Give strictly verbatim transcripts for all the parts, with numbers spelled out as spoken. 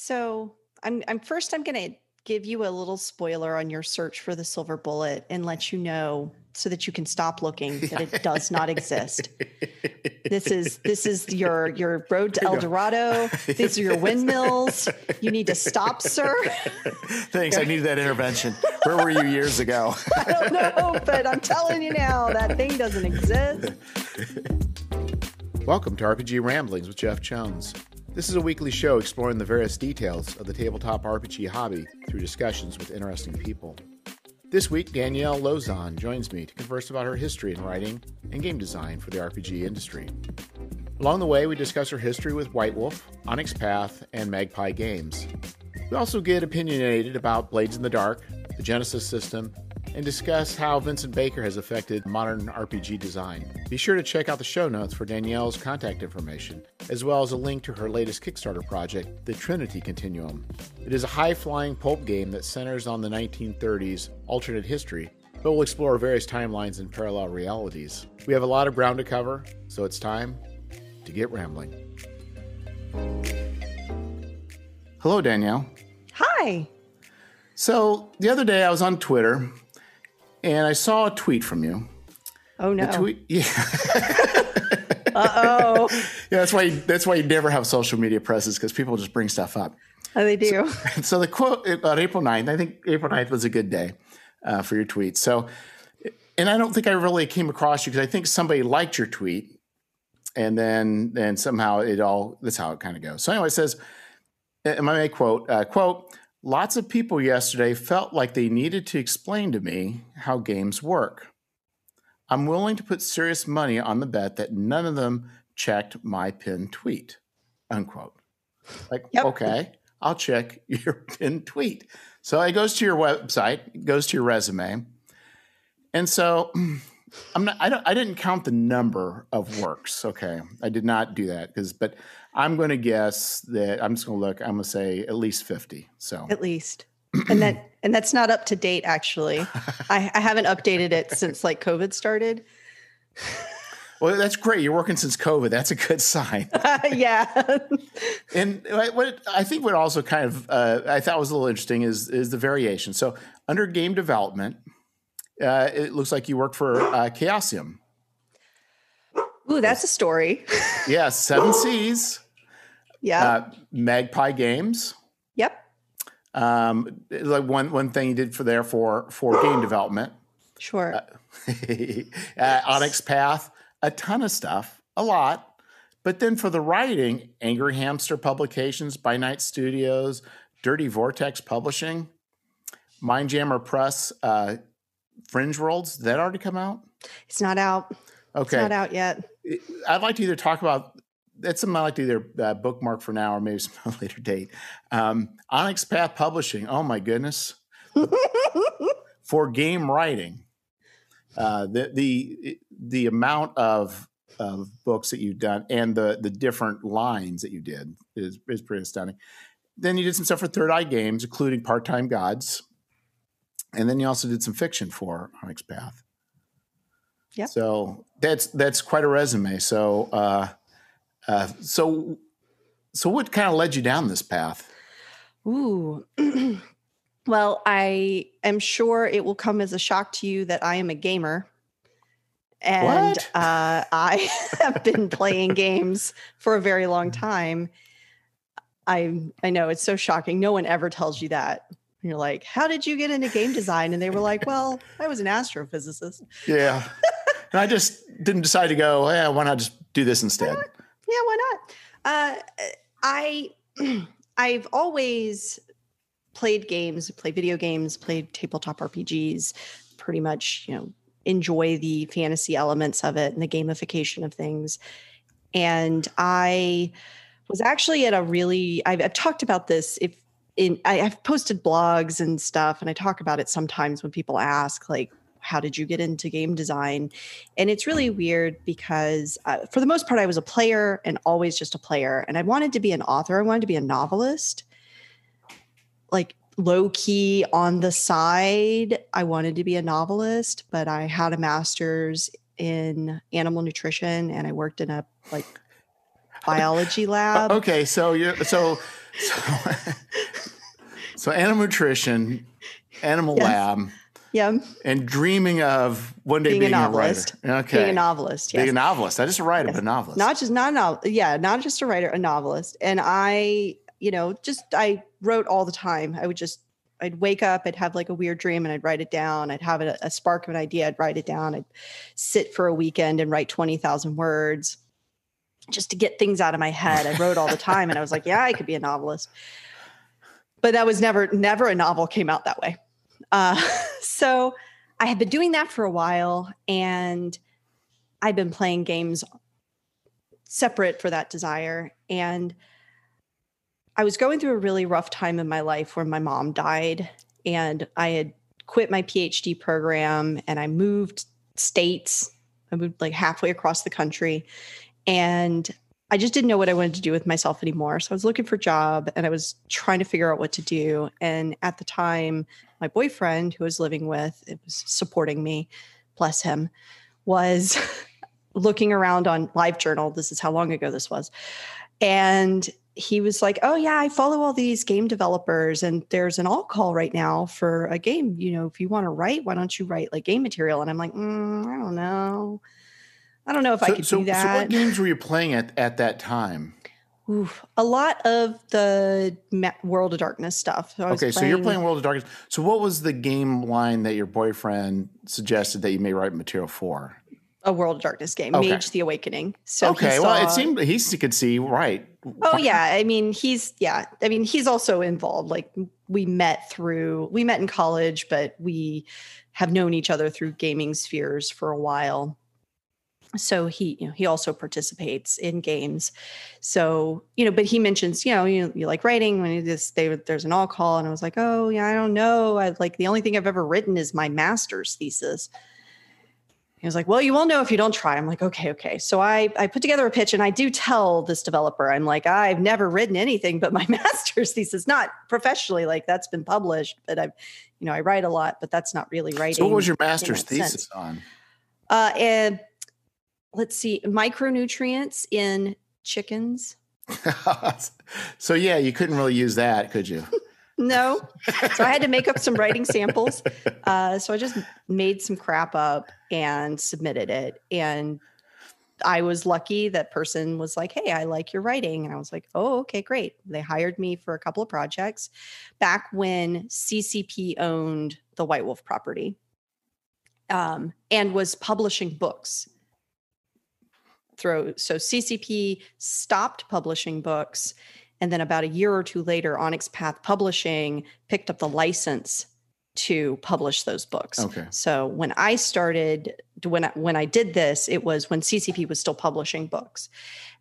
So I'm, I'm first, I'm going to give you a little spoiler on your search for the silver bullet and let you know so that you can stop looking that it does not exist. This is, this is your, your road to El Dorado. These are your windmills. You need to stop, sir. Thanks. I needed that intervention. Where were you years ago? I don't know, but I'm telling you now that thing doesn't exist. Welcome to R P G Ramblings with Jeff Jones. This is a weekly show exploring the various details of the tabletop R P G hobby through discussions with interesting people. This week, Danielle Lozan joins me to converse about her history in writing and game design for the R P G industry. Along the way, we discuss her history with White Wolf, Onyx Path, and Magpie Games. We also get opinionated about Blades in the Dark, the Genesys system, and discuss how Vincent Baker has affected modern R P G design. Be sure to check out the show notes for Danielle's contact information, as well as a link to her latest Kickstarter project, the Trinity Continuum. It is a high-flying pulp game that centers on the nineteen thirties alternate history, but will explore various timelines and parallel realities. We have a lot of ground to cover, so it's time to get rambling. Hello, Danielle. Hi. So, the other day I was on Twitter, and I saw a tweet from you. Oh no! The tweet, yeah. Uh-oh. Yeah, that's why. You, that's why you never have social media presses, because people just bring stuff up. Oh, they do. So, so the quote about April ninth. I think April ninth was a good day uh, for your tweet. So, and I don't think I really came across you because I think somebody liked your tweet, and then and somehow it all. That's how it kind of goes. So anyway, it says, and my quote uh, quote. Lots of people yesterday felt like they needed to explain to me how games work. I'm willing to put serious money on the bet that none of them checked my pinned tweet, unquote. Like, yep. Okay, I'll check your pinned tweet. So it goes to your website, it goes to your resume. And so I'm not, I don't, I didn't count the number of works. Okay. I did not do that because, but I'm going to guess that I'm just going to look, I'm going to say at least fifty. So at least, and that, and that's not up to date. Actually, I, I haven't updated it since like COVID started. Well, that's great. You're working since COVID. That's a good sign. Uh, yeah. And what I think what also kind of, uh, I thought was a little interesting is, is the variation. So under game development, Uh, it looks like you worked for uh, Chaosium. Ooh, that's a story. Yeah, seven Seas. Yeah. Uh, Magpie Games. Yep. Um, like one one thing you did for there for for game development. Sure. Uh, uh, Onyx Path, a ton of stuff, a lot. But then for the writing, Angry Hamster Publications, By Night Studios, Dirty Vortex Publishing, Mindjammer Press. Uh, Fringe Worlds, did that already come out? It's not out. Okay. It's not out yet. I'd like to either talk about, that's something I'd like to either uh, bookmark for now or maybe some later date. Um, Onyx Path Publishing, oh my goodness. For game writing, uh, the the the amount of of books that you've done and the the different lines that you did is, is pretty astounding. Then you did some stuff for Third Eye Games, including Part-Time Gods. And then you also did some fiction for Onyx Path. Yeah. So that's that's quite a resume. So uh, uh, so so what kind of led you down this path? Ooh. Well, I am sure it will come as a shock to you that I am a gamer. And what? uh I have been playing games for a very long time. I I know it's so shocking. No one ever tells you that. And you're like, how did you get into game design? And they were like, well, I was an astrophysicist. Yeah. And I just didn't decide to go, yeah, why not just do this instead? Why yeah, why not? Uh, I, I've always played games, played video games, played tabletop R P Gs, pretty much, you know, enjoy the fantasy elements of it and the gamification of things. And I was actually at a really, I've, I've talked about this, if, In, I, I've posted blogs and stuff, and I talk about it sometimes when people ask, like, how did you get into game design? And it's really weird because uh, for the most part, I was a player and always just a player. And I wanted to be an author. I wanted to be a novelist, like low key on the side. I wanted to be a novelist, but I had a master's in animal nutrition and I worked in a like biology lab. Okay. So you're, so So, so animal nutrition, animal yes. lab. Yeah. And dreaming of one day being, being a novelist. A writer. Okay. Being a novelist. Yes. Being a novelist. I just a writer, yes. but a novelist. Not just not a novel. Yeah, not just a writer, a novelist. And I, you know, just I wrote all the time. I would just I'd wake up, I'd have like a weird dream and I'd write it down. I'd have a, a spark of an idea, I'd write it down. I'd sit for a weekend and write twenty thousand words just to get things out of my head. I wrote all the time and I was like, yeah, I could be a novelist. But that was never, never a novel came out that way. Uh, so I had been doing that for a while and I've been playing games separate for that desire. And I was going through a really rough time in my life where my mom died and I had quit my PhD program and I moved states. I moved like halfway across the country and I just didn't know what I wanted to do with myself anymore. So I was looking for a job and I was trying to figure out what to do. And at the time, my boyfriend who I was living with, it was supporting me, bless him, was looking around on LiveJournal. This is how long ago this was. And he was like, oh yeah, I follow all these game developers and there's an all call right now for a game. You know, if you want to write, why don't you write like game material? And I'm like, mm, I don't know. I don't know if so, I could so, do that. So what games were you playing at, at that time? Oof, a lot of the Ma- World of Darkness stuff. So okay, playing, so you're playing World of Darkness. So what was the game line that your boyfriend suggested that you may write material for? A World of Darkness game, okay. Mage the Awakening. So okay, saw, well, it seemed he could see, right. Oh, yeah. I mean, he's, yeah. I mean, he's also involved. Like, we met through, we met in college, but we have known each other through gaming spheres for a while. So he, you know, he also participates in games. So, you know, but he mentions, you know, you, you like writing when you just, they, there's an all call. And I was like, oh yeah, I don't know. I like, the only thing I've ever written is my master's thesis. He was like, well, you won't know if you don't try. I'm like, okay, okay. So I, I put together a pitch and I do tell this developer, I'm like, I've never written anything but my master's thesis, not professionally, like that's been published, but I've, you know, I write a lot, but that's not really writing. So what was your master's thesis sense. on? Uh, and, Let's see, micronutrients in chickens. So, yeah, you couldn't really use that, could you? No. So I had to make up some writing samples. Uh, so I just made some crap up and submitted it. And I was lucky that person was like, hey, I like your writing. And I was like, oh, okay, great. They hired me for a couple of projects back when C C P owned the White Wolf property um, and was publishing books. Throw so C C P stopped publishing books, and then about a year or two later, Onyx Path Publishing picked up the license to publish those books. Okay. So when I started, when I, when I did this, it was when C C P was still publishing books,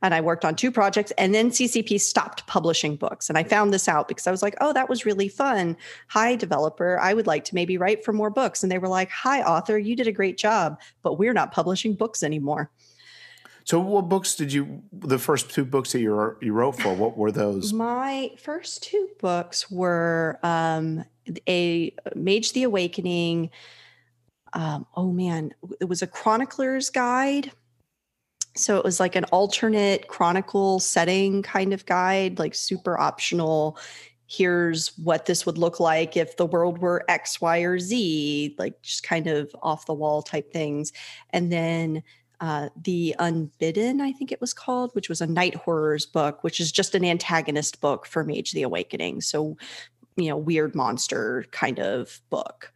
and I worked on two projects, and then C C P stopped publishing books, and I found this out because I was like, oh, that was really fun. Hi, developer, I would like to maybe write for more books, and they were like, hi, author, you did a great job, but we're not publishing books anymore. So what books did you, the first two books that you you wrote for, what were those? My first two books were um, a Mage the Awakening. Um, oh man, it was a chronicler's guide. So it was like an alternate chronicle setting kind of guide, like super optional. Here's what this would look like if the world were X, Y, or Z, like just kind of off the wall type things. And then Uh, the Unbidden, I think it was called, which was a night horrors book, which is just an antagonist book for Mage the Awakening. So, you know, weird monster kind of book.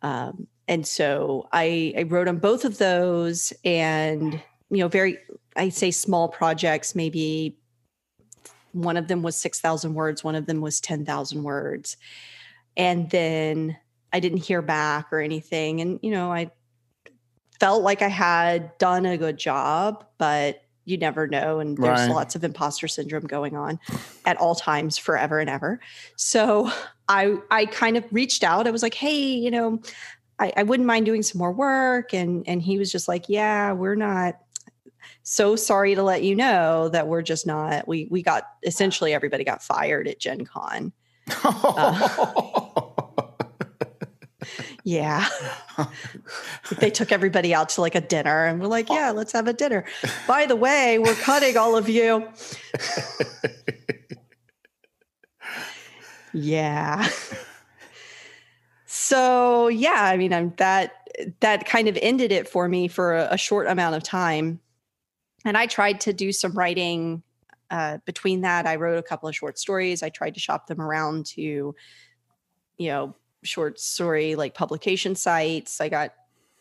Um, and so I, I wrote on both of those and, you know, very, I'd say small projects, maybe one of them was six thousand words. One of them was ten thousand words. And then I didn't hear back or anything. And, you know, I felt like I had done a good job, but you never know. And there's right. lots of imposter syndrome going on at all times, forever and ever. So I I kind of reached out. I was like, hey, you know, I, I wouldn't mind doing some more work. And, and he was just like, yeah, we're not so sorry to let you know that we're just not, we, we got, essentially everybody got fired at Gen Con. uh, Yeah. They took everybody out to like a dinner and we're like, yeah, let's have a dinner. By the way, we're cutting all of you. Yeah. So, yeah, I mean, I'm that that kind of ended it for me for a, a short amount of time. And I tried to do some writing uh, between that. I wrote a couple of short stories. I tried to shop them around to, you know, short story like publication sites. I got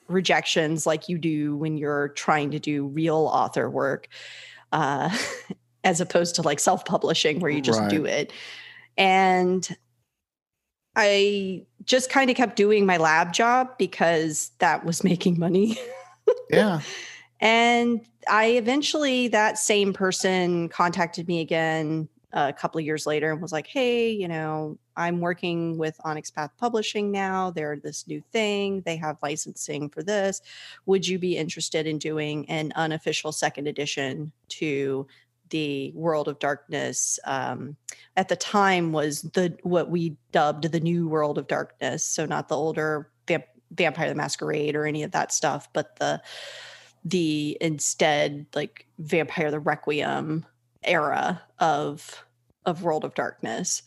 rejections like you do when you're trying to do real author work, uh, as opposed to like self-publishing where you just right. do it. And I just kind of kept doing my lab job because that was making money. Yeah. And I eventually, that same person contacted me again a couple of years later and was like, hey, you know, I'm working with Onyx Path Publishing now. They're this new thing. They have licensing for this. Would you be interested in doing an unofficial second edition to the World of Darkness? Um, at the time was the what we dubbed the new World of Darkness. So not the older Vamp- Vampire the Masquerade or any of that stuff, but the... the instead like Vampire the Requiem era of of World of Darkness,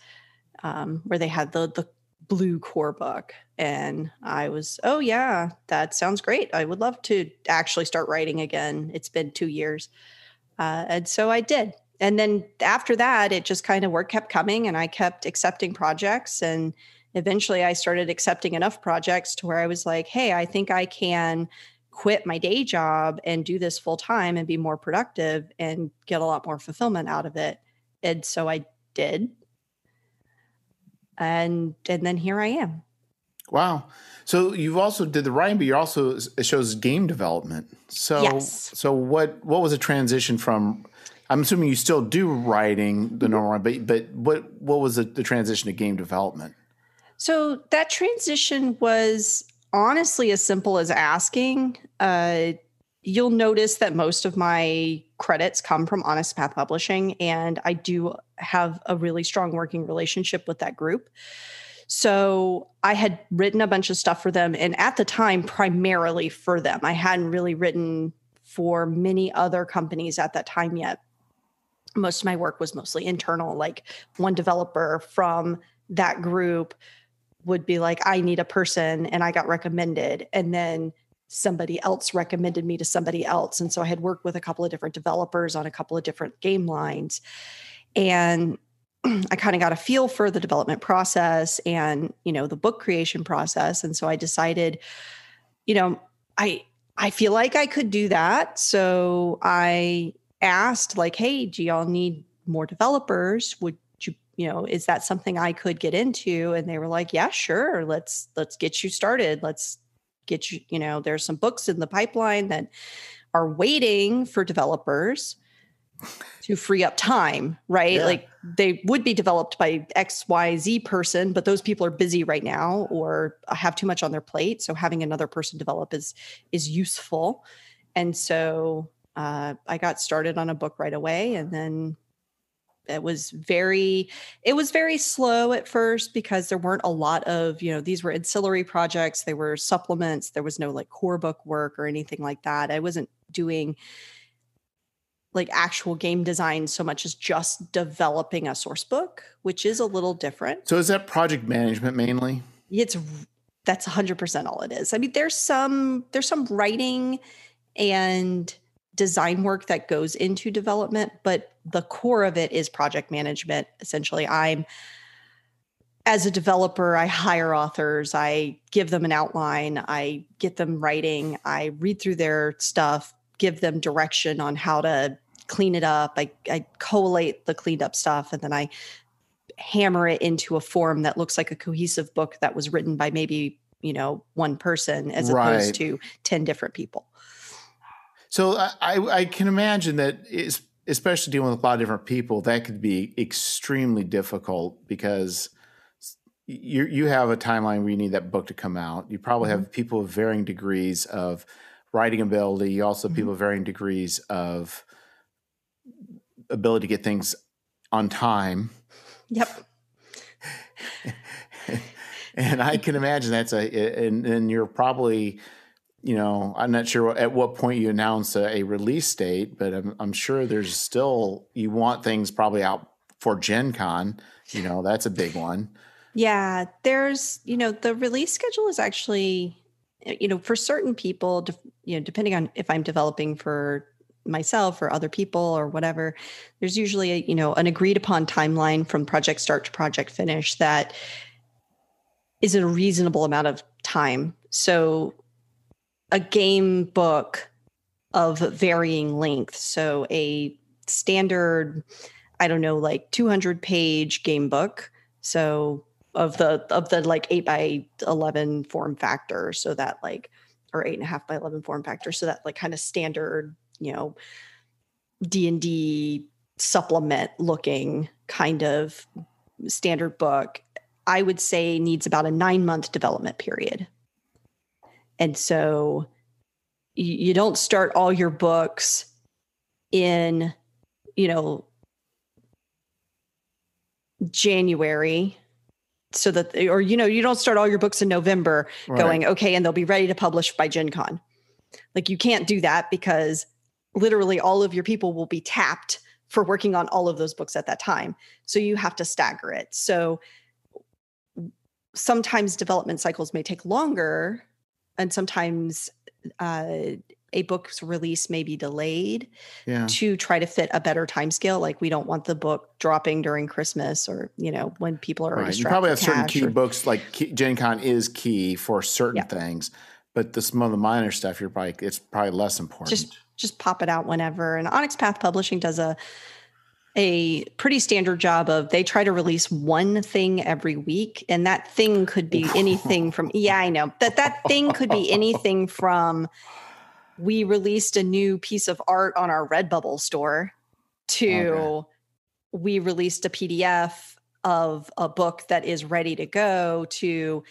um, where they had the the blue core book. And I was, oh yeah, that sounds great. I would love to actually start writing again. It's been two years. Uh, and so I did. And then after that, it just kind of work kept coming and I kept accepting projects. And eventually I started accepting enough projects to where I was like, hey, I think I can quit my day job and do this full time and be more productive and get a lot more fulfillment out of it. And so I did. And and then here I am. Wow. So you've also did the writing, but you're also, it shows game development. So, yes. So what, what was the transition from, I'm assuming you still do writing the normal, but, but what, what was the, the transition to game development? So that transition was, honestly, as simple as asking. Uh, you'll notice that most of my credits come from Honest Path Publishing, and I do have a really strong working relationship with that group. So I had written a bunch of stuff for them, and at the time, primarily for them. I hadn't really written for many other companies at that time yet. Most of my work was mostly internal, like one developer from that group would be like, I need a person, and I got recommended. And then somebody else recommended me to somebody else. And so I had worked with a couple of different developers on a couple of different game lines. And I kind of got a feel for the development process and, you know, the book creation process. And so I decided, you know, I I feel like I could do that. So I asked, like, hey, do y'all need more developers? Would you know, is that something I could get into? And they were like, yeah, sure. Let's, let's get you started. Let's get you, you know, there's some books in the pipeline that are waiting for developers to free up time, right? Yeah. Like they would be developed by X, Y, Z person, but those people are busy right now or have too much on their plate. So having another person develop is, is useful. And so uh, I got started on a book right away. And then It was very, it was very slow at first because there weren't a lot of, you know, these were ancillary projects. They were supplements. There was no like core book work or anything like that. I wasn't doing like actual game design so much as just developing a source book, which is a little different. So is that project management mainly? It's, that's one hundred percent all it is. I mean, there's some, there's some writing and design work that goes into development, but the core of it is project management. Essentially, I'm, as a developer, I hire authors, I give them an outline, I get them writing, I read through their stuff, give them direction on how to clean it up. I, I collate the cleaned up stuff, and then I hammer it into a form that looks like a cohesive book that was written by maybe, you know, one person as right. opposed to ten different people. So I, I can imagine that, especially dealing with a lot of different people, that could be extremely difficult because you you have a timeline where you need that book to come out. You probably mm-hmm. have people of varying degrees of writing ability. You also have mm-hmm. people of varying degrees of ability to get things on time. Yep. And I can imagine that's a, and, and you're probably... You know, I'm not sure at what point you announce a, a release date, but I'm, I'm sure there's still, you want things probably out for Gen Con, you know, that's a big one. Yeah, there's, you know, the release schedule is actually, you know, for certain people, you know, depending on if I'm developing for myself or other people or whatever, there's usually, a, you know, an agreed upon timeline from project start to project finish that is a reasonable amount of time. So a game book of varying length. So a standard, I don't know, like two hundred page game book. So of the, of the like eight by eleven form factor. So that like, or eight and a half by eleven form factor. So that like kind of standard, you know, D and D supplement looking kind of standard book, I would say needs about a nine month development period. And so you don't start all your books in, you know, January so that, or, you know, you don't start all your books in November right. going, okay, and they'll be ready to publish by Gen Con. Like you can't do that because literally all of your people will be tapped for working on all of those books at that time. So you have to stagger it. So sometimes development cycles may take longer and sometimes uh, a book's release may be delayed yeah. to try to fit a better timescale. Like we don't want the book dropping during Christmas or, you know, when people are right. You probably have certain key or, books like Gen Con is key for certain yeah. things, but the, some of the minor stuff, you're probably, it's probably less important. Just, just pop it out whenever. And Onyx Path Publishing does a, a pretty standard job of they try to release one thing every week. And that thing could be anything from, yeah, I know that that thing could be anything from, we released a new piece of art on our Redbubble store to okay. we released a P D F of a book that is ready to go to,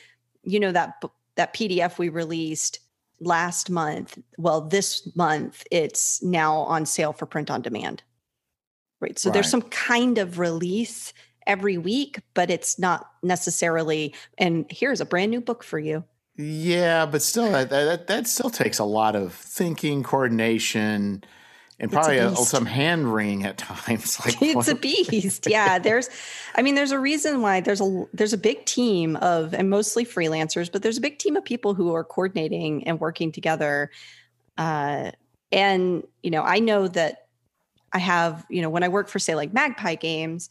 you know, that, that P D F we released last month. Well, this month it's now on sale for print on demand. Right. So right. there's some kind of release every week, but it's not necessarily, and here's a brand new book for you. Yeah, but still, that that, that still takes a lot of thinking, coordination, and probably a, some hand-wringing at times. Like it's a beast. Yeah, there's, I mean, there's a reason why there's a there's a big team of, and mostly freelancers, but there's a big team of people who are coordinating and working together. Uh, and you know, I know that I have, you know, when I work for say like Magpie Games,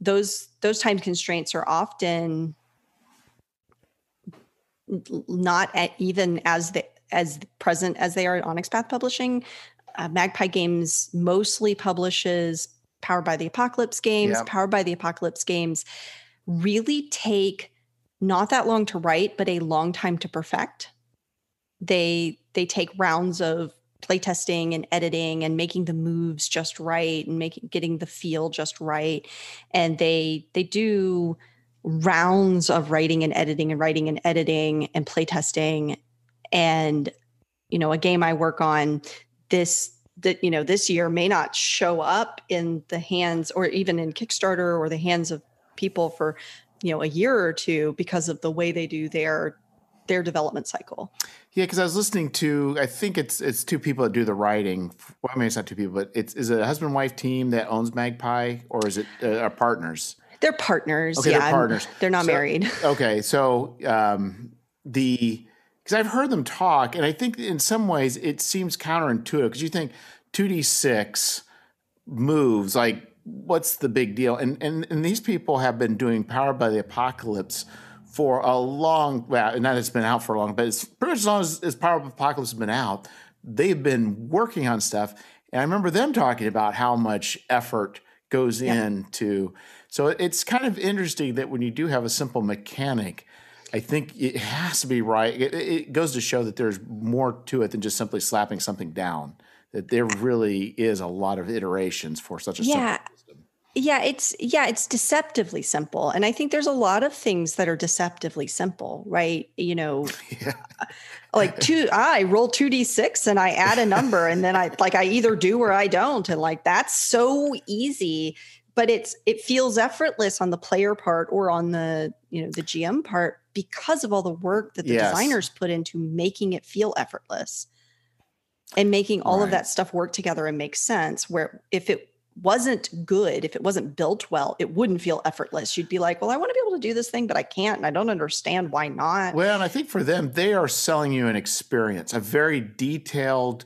those those time constraints are often not at even as the, as present as they are at Onyx Path Publishing. Uh, Magpie Games mostly publishes Powered by the Apocalypse games. Yep. Powered by the Apocalypse games really take not that long to write, but a long time to perfect. They they take rounds of playtesting and editing and making the moves just right and making getting the feel just right, and they they do. rounds of writing and editing and writing and editing and playtesting. And, you know, a game I work on this, that, you know, this year may not show up in the hands or even in Kickstarter or the hands of people for, you know, a year or two because of the way they do their, their development cycle. Yeah. Cause I was listening to, I think it's, it's two people that do the writing. Well, I mean, it's not two people, but it's, is it a husband wife team that owns Magpie or is it uh, our partners? They're partners. Okay, yeah, they're partners. They're not so, married. Okay, so um, the because I've heard them talk, and I think in some ways it seems counterintuitive because you think two D six moves, like what's the big deal? And and and these people have been doing Powered by the Apocalypse for a long. Well, not it's been out for a long, but it's pretty much as long as, as Powered by the Apocalypse has been out, they've been working on stuff. And I remember them talking about how much effort goes yeah. into. So it's kind of interesting that when you do have a simple mechanic, I think it has to be right. It, it goes to show that there's more to it than just simply slapping something down, that there really is a lot of iterations for such a yeah. simple system. Yeah, it's, yeah, it's deceptively simple. And I think there's a lot of things that are deceptively simple, right? You know, yeah. like two, I roll two D six and I add a number and then I like I either do or I don't. And like, that's so easy. But it's it feels effortless on the player part or on the, you know, the G M part because of all the work that the yes. designers put into making it feel effortless and making all right. of that stuff work together and make sense. Where if it wasn't good, if it wasn't built well, it wouldn't feel effortless. You'd be like, well, I want to be able to do this thing, but I can't, and I don't understand why not. Well, and I think for them, they are selling you an experience, a very detailed,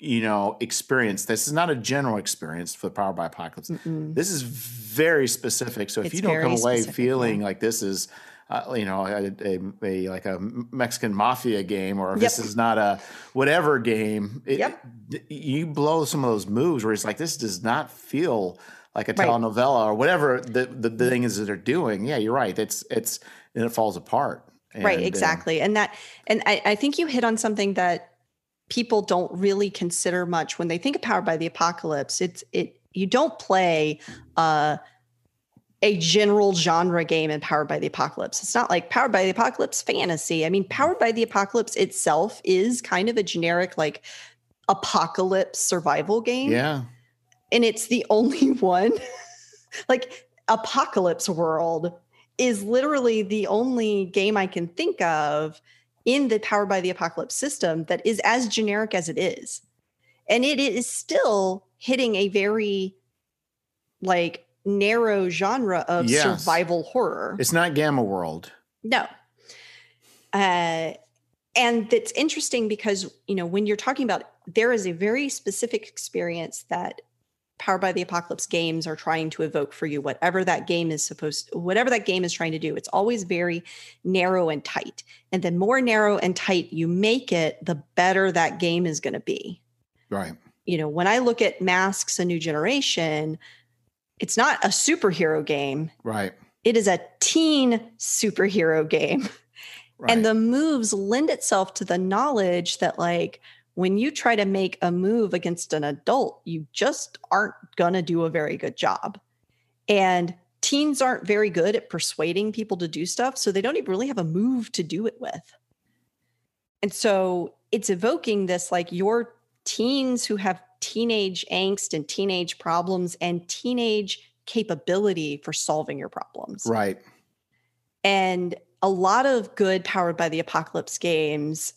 you know, experience. This is not a general experience for the Powered by Apocalypse. Mm-mm. This is very specific. So if it's you don't come away specific, feeling yeah. like this is, uh, you know, a, a, a like a Mexican mafia game, or yep. this is not a whatever game, it, yep. you blow some of those moves where it's like, this does not feel like a right. telenovela or whatever the, the, the thing is that they're doing. Yeah, you're right. It's, it's, and it falls apart. And, right. Exactly. And, and that, and I, I think you hit on something that people don't really consider much when they think of Powered by the Apocalypse. It's, it, you don't play, uh, a general genre game in Powered by the Apocalypse. It's not like Powered by the Apocalypse fantasy. I mean, Powered by the Apocalypse itself is kind of a generic, like, apocalypse survival game. Yeah. And it's the only one. Like, Apocalypse World is literally the only game I can think of in the Powered by the Apocalypse system that is as generic as it is. And it is still hitting a very, like, narrow genre of yes. survival horror. It's not Gamma World. No. Uh, and it's interesting because, you know, when you're talking about, there is a very specific experience that Powered by the Apocalypse games are trying to evoke for you, whatever that game is supposed to, whatever that game is trying to do. It's always very narrow and tight. And the more narrow and tight you make it, the better that game is going to be. Right. You know, when I look at Masks: A New Generation, it's not a superhero game. Right. It is a teen superhero game. Right. And the moves lend itself to the knowledge that, like, when you try to make a move against an adult, you just aren't going to do a very good job. And teens aren't very good at persuading people to do stuff, so they don't even really have a move to do it with. And so it's evoking this, like, your teens who have teenage angst and teenage problems and teenage capability for solving your problems. Right. And a lot of good Powered by the Apocalypse games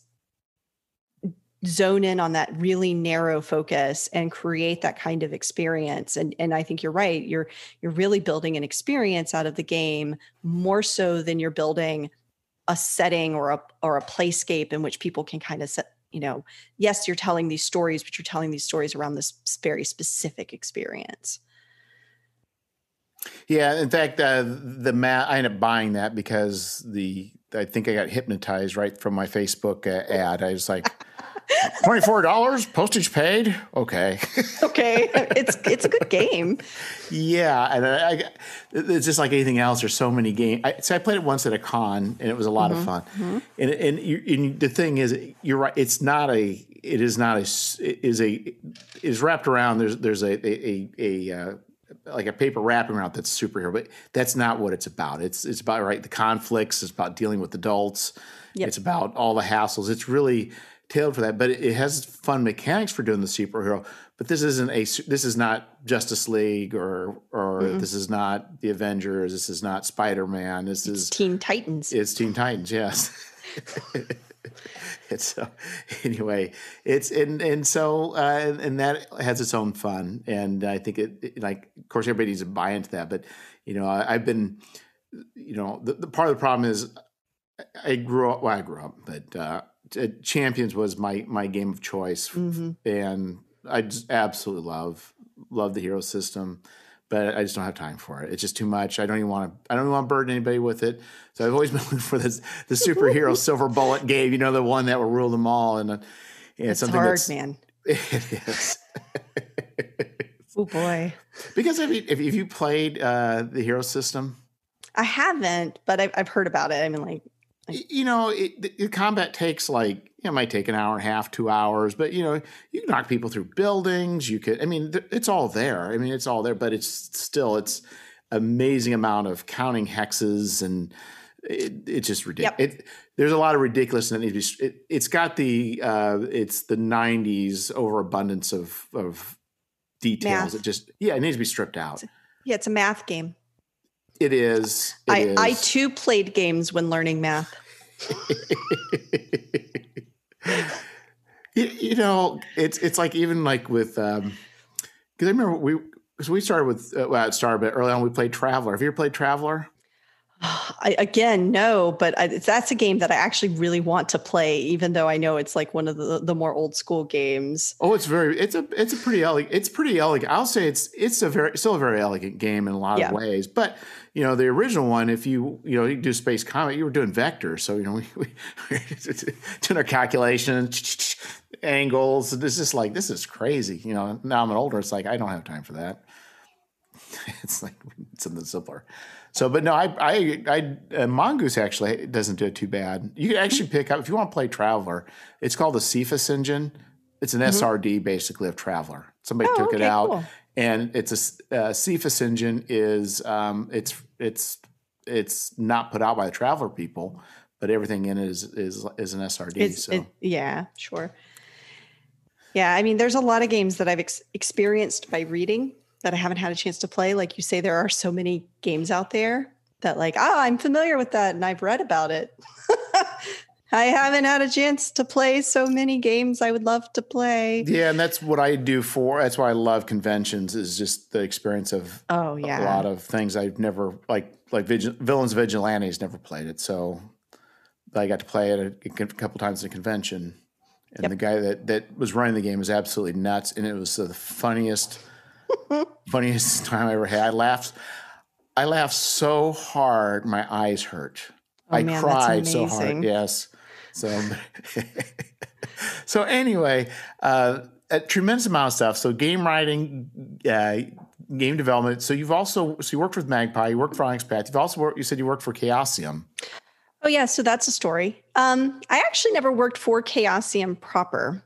zone in on that really narrow focus and create that kind of experience. And, and I think you're right. You're, you're really building an experience out of the game more so than you're building a setting or a, or a playscape in which people can kind of set, you know, yes, you're telling these stories, but you're telling these stories around this very specific experience. Yeah. In fact, uh, the ma- I ended up buying that because the, I think I got hypnotized right from my Facebook uh, ad. I was like, twenty-four dollars postage paid. Okay. Okay. It's, it's a good game. Yeah. And I, I, it's just like anything else. There's so many games. I, so I played it once at a con and it was a lot mm-hmm. of fun. Mm-hmm. And, and, you, and the thing is, you're right. It's not a, it is not a, it is a, it is wrapped around. There's, there's a, a, a, a uh, like a paper wrapping around that's superhero, but that's not what it's about. It's, it's about, right. The conflicts, it's about dealing with adults. Yep. It's about all the hassles. It's really tailored for that, but it has fun mechanics for doing the superhero. But this isn't a, this is not Justice League or or mm-hmm. this is not the Avengers. This is not Spider-Man. This it's is Teen Titans. It's Teen Titans. Yes. And so anyway, it's and and so uh, and that has its own fun. And I think it, it like of course everybody needs to buy into that. But you know, I, I've been you know the, the part of the problem is I grew up. Well, I grew up, but. Uh, Champions was my my game of choice, mm-hmm. and I just absolutely love love the hero system, but I just don't have time for it. It's just too much. I don't even want to. I don't even want to burden anybody with it. So I've always been looking for this the superhero silver bullet game. You know, the one that will rule them all. And, and it's something hard, that's, man. It is. Oh boy! Because if you, if you played uh, the hero system, I haven't, but I've, I've heard about it. I mean, like. You know, it, the combat takes like, it might take an hour and a half, two hours, but you know, you can knock people through buildings. You could, I mean, it's all there. I mean, it's all there, but it's still, it's amazing amount of counting hexes and it, it's just ridiculous. Yep. It, there's a lot of ridiculousness. It, it's got the, uh, it's the nineties overabundance of, of details. Math. It just, yeah, it needs to be stripped out. It's a, yeah. It's a math game. It is. It I, is. I too played games when learning math. you, you know, it's it's like even like with um, because I remember we because we started with uh, well, it started a bit early on. We played Traveler. Have you ever played Traveler? I, again, no, but I, that's a game that I actually really want to play, even though I know it's like one of the, the more old school games. Oh, it's very, it's a, it's a pretty elegant, it's pretty elegant. I'll say it's, it's a very, still a very elegant game in a lot yeah. of ways, but you know, the original one, if you, you know, you do space combat, you were doing vectors. So, you know, we, we doing our calculations, angles. It's just like, this is crazy. You know, now I'm an older, it's like, I don't have time for that. It's like something simpler. So, but no, I, I, I uh, Mongoose actually doesn't do it too bad. You can actually pick up, if you want to play Traveler, it's called the Cepheus Engine. It's an mm-hmm. S R D basically of Traveler. Somebody oh, took okay, it out cool. and it's a, uh, Cepheus Engine is, um, it's, it's, it's not put out by the Traveler people, but everything in it is, is, is an S R D. It's, so it, yeah, sure. Yeah. I mean, there's a lot of games that I've ex- experienced by reading that I haven't had a chance to play. Like you say, there are so many games out there that like, oh, I'm familiar with that and I've read about it. I haven't had a chance to play so many games I would love to play. Yeah, and that's what I do for, that's why I love conventions, is just the experience of oh, yeah. a lot of things I've never, like like Vigil- Villains Vigilantes, never played it. So I got to play it a, a couple times at a convention. And yep. the guy that, that was running the game was absolutely nuts. And it was the funniest... funniest time I ever had. I laughed. I laughed so hard, my eyes hurt. Oh, I man, cried so hard. Yes. So, so anyway, uh, a tremendous amount of stuff. So game writing, uh, game development. So you've also so you worked with Magpie. You worked for Onyx Path. You've also worked, you said you worked for Chaosium. Oh yeah. So that's a story. Um, I actually never worked for Chaosium proper.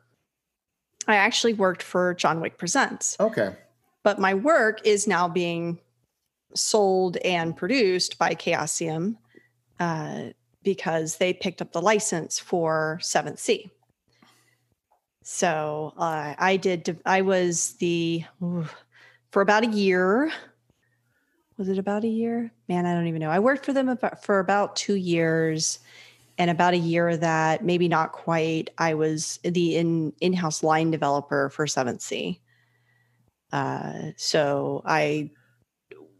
I actually worked for John Wick Presents. Okay. But my work is now being sold and produced by Chaosium uh, because they picked up the license for seventh sea. So uh, I did, I was the, ooh, for about a year, was it about a year? Man, I don't even know. I worked for them about, for about two years and about a year of that, maybe not quite. I was the in, in-house line developer for seventh sea. Uh, so I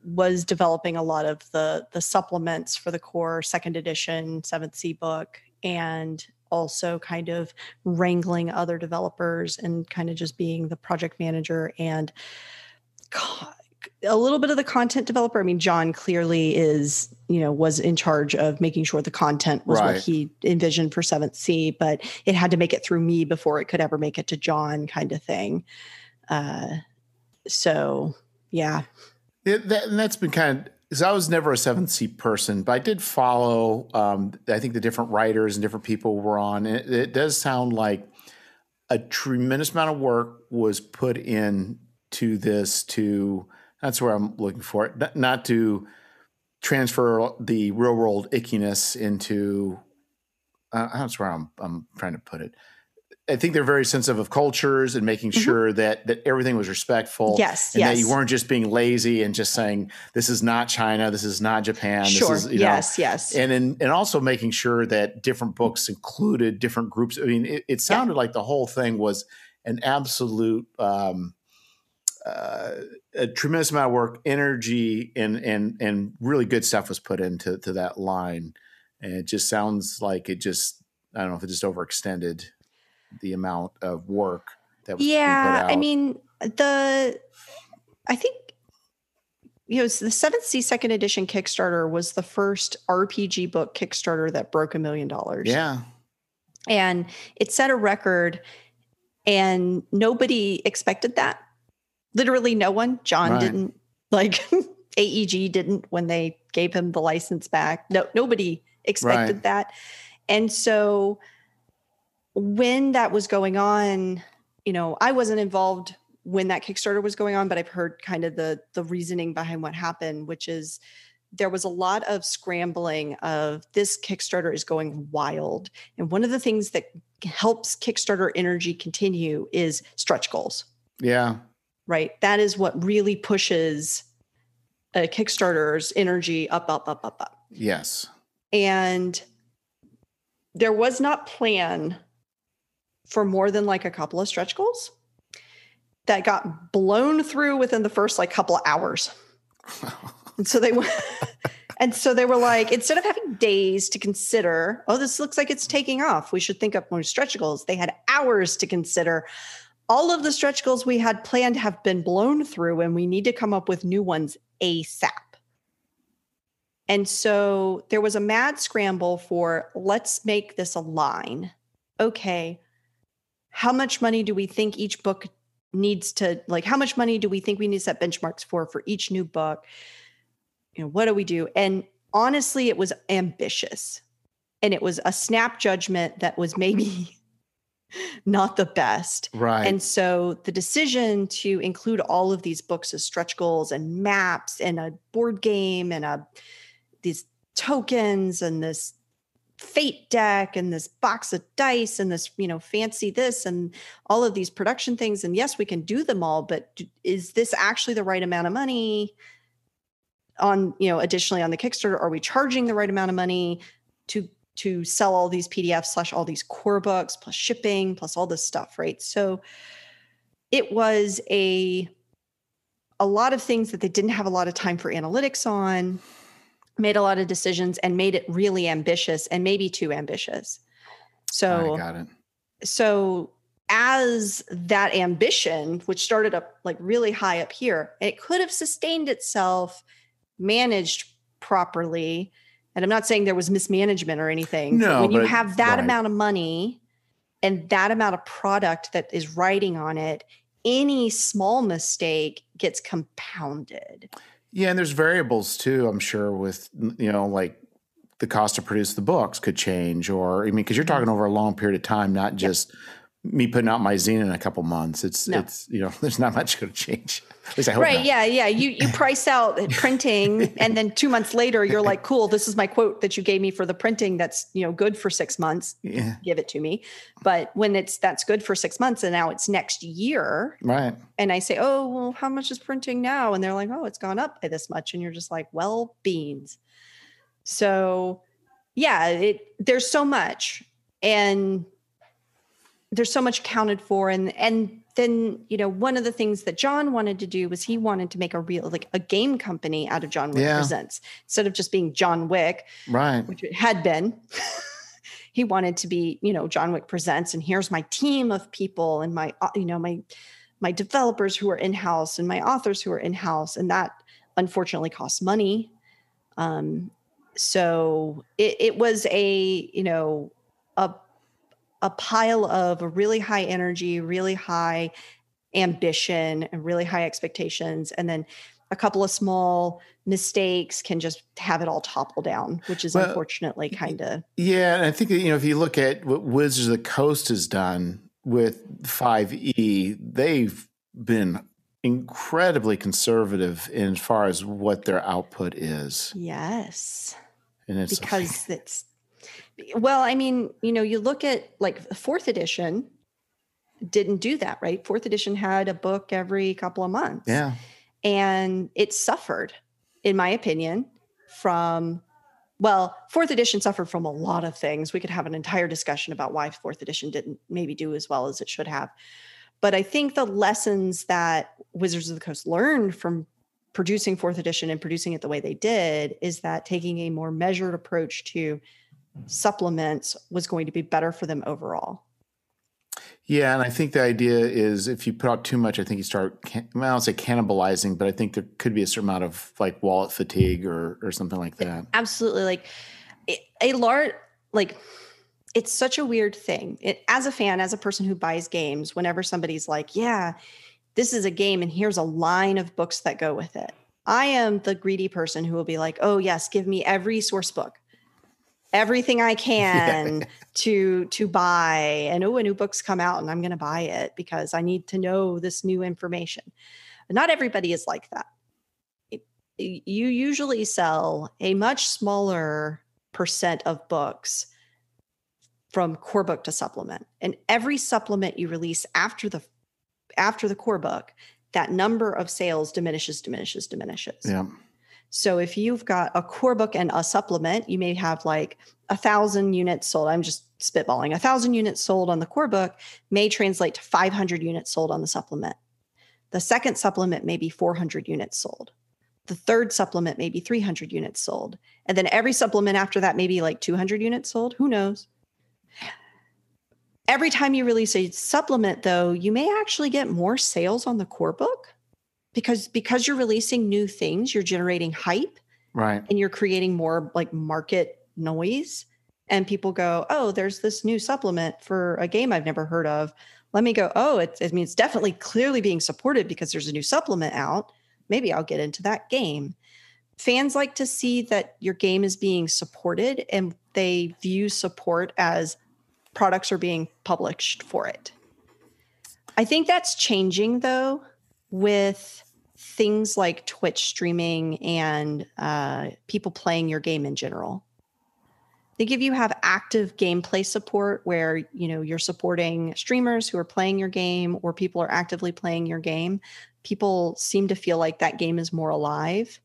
was developing a lot of the, the supplements for the core second edition seventh sea book, and also kind of wrangling other developers and kind of just being the project manager and co- a little bit of the content developer. I mean, John clearly is, you know, was in charge of making sure the content was right. what he envisioned for seventh sea, but it had to make it through me before it could ever make it to John kind of thing. Uh, So, yeah. It, that, and that's been kind of, because I was never a seventh sea person, but I did follow, um, I think the different writers and different people were on. It, it does sound like a tremendous amount of work was put in to this to, that's where I'm looking for it, not, not to transfer the real world ickiness into, uh, that's where I'm, I'm trying to put it. I think they're very sensitive of cultures and making mm-hmm. sure that, that everything was respectful. Yes, and yes. that you weren't just being lazy and just saying, this is not China, this is not Japan. Sure, this is, you yes, know. yes. And in, and also making sure that different books included different groups. I mean, it, it sounded yeah. like the whole thing was an absolute, um, uh, a tremendous amount of work, energy, and and and really good stuff was put into to that line. And it just sounds like it just, I don't know if it just overextended the amount of work that was yeah, put out. I mean, the, I think, you know, the seventh sea second edition Kickstarter was the first R P G book Kickstarter that broke a million dollars. Yeah. And it set a record and nobody expected that. Literally no one. John right. didn't, like A E G didn't when they gave him the license back. No, nobody expected right. that. And so when that was going on, you know, I wasn't involved when that Kickstarter was going on, but I've heard kind of the the reasoning behind what happened, which is there was a lot of scrambling of this Kickstarter is going wild. And one of the things that helps Kickstarter energy continue is stretch goals. Yeah. Right. That is what really pushes a Kickstarter's energy up, up, up, up, up. Yes. And there was not plan for more than like a couple of stretch goals. that got blown through within the first like couple of hours. And so they went, and so they were like, instead of having days to consider, oh, this looks like it's taking off, we should think up more stretch goals. They had hours to consider. All of the stretch goals we had planned have been blown through, and we need to come up with new ones ASAP. And so there was a mad scramble for, let's make this a line. Okay, how much money do we think each book needs to, like, how much money do we think we need to set benchmarks for, for each new book? You know, what do we do? And honestly, it was ambitious. And it was a snap judgment that was maybe not the best. Right. And so the decision to include all of these books as stretch goals and maps and a board game and a these tokens and this fate deck and this box of dice and this, you know, fancy this and all of these production things. And yes, we can do them all, but is this actually the right amount of money on, you know, additionally on the Kickstarter? Are we charging the right amount of money to to sell all these P D Fs slash all these core books plus shipping plus all this stuff, right? So it was a a lot of things that they didn't have a lot of time for analytics on, made a lot of decisions and made it really ambitious and maybe too ambitious. So, I got it. So as that ambition, which started up like really high up here, it could have sustained itself, managed properly. And I'm not saying there was mismanagement or anything. No, but when you but, have that right. amount of money and that amount of product that is riding on it, any small mistake gets compounded. Yeah, and there's variables too, I'm sure, with, you know, like the cost to produce the books could change, or, I mean, because you're talking over a long period of time, not just yep. me putting out my zine in a couple months. It's, no. it's you know, there's not much going to change. At least I hope right, not. yeah, yeah. You you price out printing, and then two months later, you're like, cool, this is my quote that you gave me for the printing that's, you know, good for six months. Yeah. Give it to me. But when it's, that's good for six months, and now it's next year. Right. And I say, oh, well, how much is printing now? And they're like, oh, it's gone up by this much. And you're just like, well, beans. So, yeah, it, there's so much. And there's so much accounted for. And, and then, you know, one of the things that John wanted to do was he wanted to make a real, like a game company out of John Wick yeah. Presents. Instead of just being John Wick, right, which it had been, he wanted to be, you know, John Wick Presents. And here's my team of people and my, you know, my, my developers who are in-house and my authors who are in-house. And that unfortunately costs money. Um, so it, it was a, you know, a, a pile of really high energy, really high ambition, and really high expectations. And then a couple of small mistakes can just have it all topple down, which is well, unfortunately kind of. Yeah. And I think, you know, if you look at what Wizards of the Coast has done with five E, they've been incredibly conservative in as far as what their output is. Yes. And it's because like, it's, well, I mean, you know, you look at like fourth edition didn't do that, right? Fourth edition had a book every couple of months. Yeah. And it suffered, in my opinion, from, well, fourth edition suffered from a lot of things. We could have an entire discussion about why fourth edition didn't maybe do as well as it should have. But I think the lessons that Wizards of the Coast learned from producing fourth edition and producing it the way they did is that taking a more measured approach to supplements was going to be better for them overall. Yeah. And I think the idea is if you put out too much, I think you start, can, well, I don't say cannibalizing, but I think there could be a certain amount of like wallet fatigue or, or something like that. Absolutely. Like it, a large, like it's such a weird thing. It, as a fan, as a person who buys games, whenever somebody's like, yeah, this is a game and here's a line of books that go with it. I am the greedy person who will be like, oh yes, give me every source book. Everything I can yeah. to to buy, and oh, a new book's come out and I'm going to buy it because I need to know this new information. But not everybody is like that. It, you usually sell a much smaller percent of books from core book to supplement, and every supplement you release after the after the core book, that number of sales diminishes, diminishes, diminishes. Yeah. So if you've got a core book and a supplement, you may have like a thousand units sold. I'm just spitballing. A thousand units sold on the core book may translate to five hundred units sold on the supplement. The second supplement may be four hundred units sold. The third supplement may be three hundred units sold. And then every supplement after that may be like two hundred units sold. Who knows? Every time you release a supplement, though, you may actually get more sales on the core book because, because you're releasing new things, you're generating hype. Right. And you're creating more like market noise. And people go, oh, there's this new supplement for a game I've never heard of. Let me go, oh, it, I mean, it's definitely clearly being supported because there's a new supplement out. Maybe I'll get into that game. Fans like to see that your game is being supported, and they view support as products are being published for it. I think that's changing, though, with things like Twitch streaming and uh, people playing your game in general. They give you have active gameplay support where, you know, you're supporting streamers who are playing your game or people are actively playing your game. People seem to feel like that game is more alive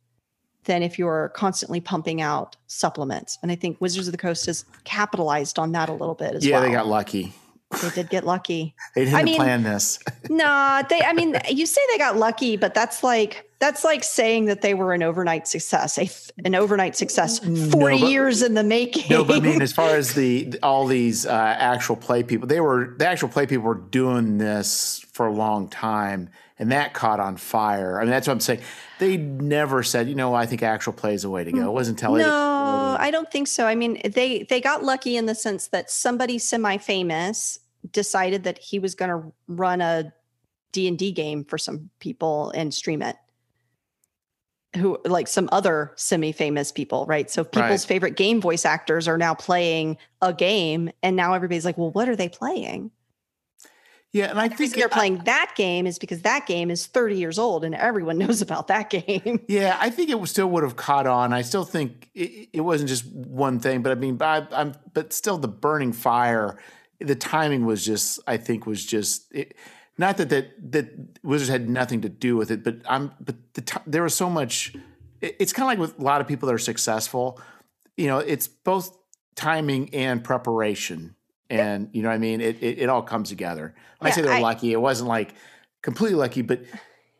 than if you're constantly pumping out supplements. And I think Wizards of the Coast has capitalized on that a little bit as yeah, well. Yeah, they got lucky. They did get lucky. They didn't I mean, plan this. nah, they, I mean, you say they got lucky, but that's like, that's like saying that they were an overnight success, a, an overnight success, forty no, but, years in the making. No, but I mean, as far as the, all these uh, actual play people, they were, the actual play people were doing this for a long time, and that caught on fire. I mean, that's what I'm saying. They never said, you know, I think actual play is the way to go. It wasn't telling. No, it. I don't think so. I mean, they, they got lucky in the sense that somebody semi-famous decided that he was going to run a D and D game for some people and stream it. Who like some other semi-famous people, right? So people's right. favorite game voice actors are now playing a game, and now everybody's like, well, what are they playing? Yeah, and I the think they're playing I, that game is because that game is thirty years old and everyone knows about that game. Yeah, I think it still would have caught on. I still think it, it wasn't just one thing, but I mean, I, I'm but still the burning fire. The timing was just, I think, was just it, not that, that that Wizards had nothing to do with it, but I'm but the t- there was so much. It, it's kind of like with a lot of people that are successful. You know, it's both timing and preparation. And you know what I mean? It it, it all comes together. When yeah, I say they're I, lucky, it wasn't like completely lucky, but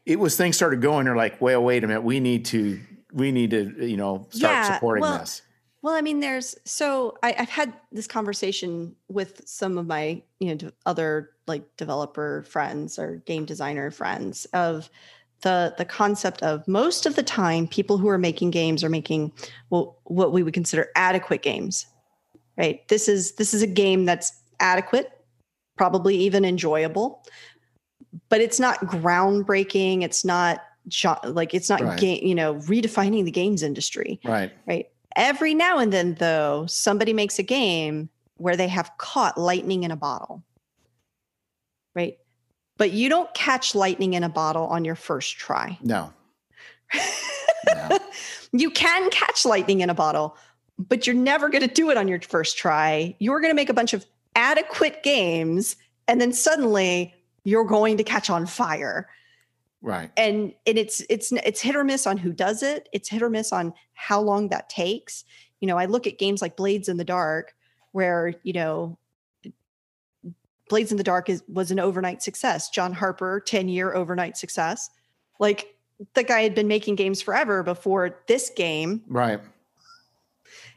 it was things started going. They're like, well, wait a minute. We need to, we need to, you know, start yeah, supporting well, this. Well, I mean, there's, so I, I've had this conversation with some of my, you know, other like developer friends or game designer friends of the, the concept of most of the time people who are making games are making, well, what we would consider adequate games. Right. This is this is a game that's adequate, probably even enjoyable, but it's not groundbreaking. It's not like it's not right. game, you know, redefining the games industry. Right. Right. Every now and then, though, somebody makes a game where they have caught lightning in a bottle. Right. But you don't catch lightning in a bottle on your first try. No. no. You can catch lightning in a bottle, but you're never going to do it on your first try. You're going to make a bunch of adequate games, and then suddenly you're going to catch on fire. Right. And and it's it's it's hit or miss on who does it. It's hit or miss on how long that takes. You know, I look at games like Blades in the Dark, where, you know, Blades in the Dark is was an overnight success. John Harper, ten-year overnight success. Like, the guy had been making games forever before this game. Right.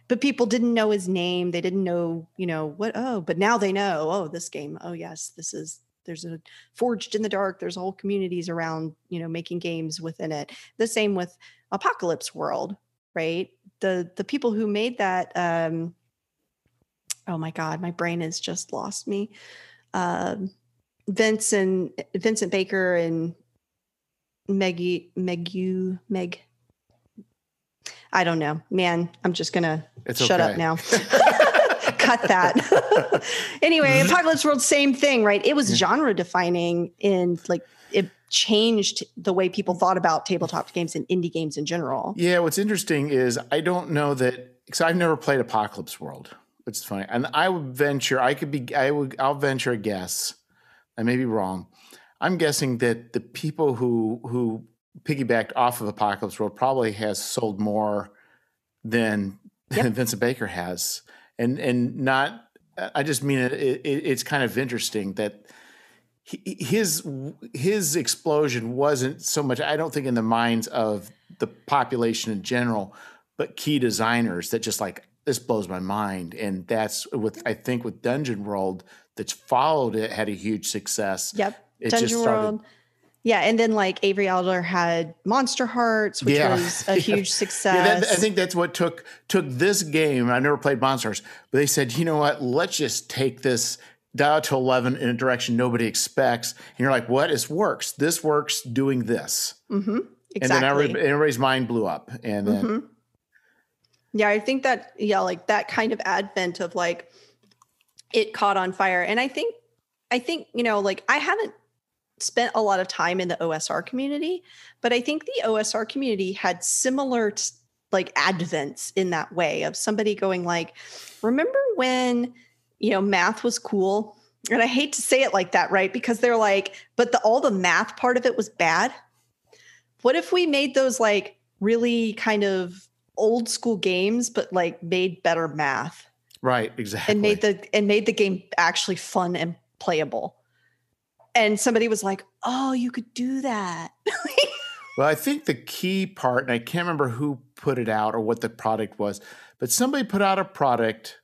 But people didn't know his name. They didn't know, you know, what, oh, but now they know, oh, this game. Oh, yes, this is, there's a Forged in the Dark. There's whole communities around, you know, making games within it. The same with Apocalypse World, right? The the people who made that, um, oh my God, my brain has just lost me. Um, Vincent, Vincent Baker and Meggie, Meggie, Meg. I don't know, man, I'm just going to shut okay. up now. Cut that. Anyway, Apocalypse World, same thing, right? It was genre defining, and like it changed the way people thought about tabletop games and indie games in general. Yeah. What's interesting is I don't know that, because I've never played Apocalypse World, which is funny. And I would venture, I could be, I would, I'll venture a guess. I may be wrong. I'm guessing that the people who, who, piggybacked off of Apocalypse World probably has sold more than, yep. than Vincent Baker has. And and not, I just mean it, it, it's kind of interesting that he, his his explosion wasn't so much, I don't think, in the minds of the population in general, but key designers that just like, this blows my mind. And that's with, I think with Dungeon World that's followed it, had a huge success. Yep. It Dungeon just started, World. Yeah. And then like Avery Adler had Monster Hearts, which yeah. was a huge success. Yeah, that, I think that's what took took this game. I never played Monster Hearts, but they said, you know what, let's just take this dial to eleven in a direction nobody expects. And you're like, what? It works. This works doing this. Mm-hmm. Exactly. And then everybody, everybody's mind blew up. And then. Mm-hmm. Yeah, I think that, yeah, like that kind of advent of like it caught on fire. And I think, I think, you know, like I haven't spent a lot of time in the O S R community, but I think the O S R community had similar t- like advents in that way of somebody going like, remember when, you know, math was cool? And I hate to say it like that, right? Because they're like, but the, all the math part of it was bad. What if we made those like really kind of old school games, but like made better math, right? Exactly. And made the and made the game actually fun and playable. And somebody was like, "Oh, you could do that." Well, I think the key part, and I can't remember who put it out or what the product was, but somebody put out a product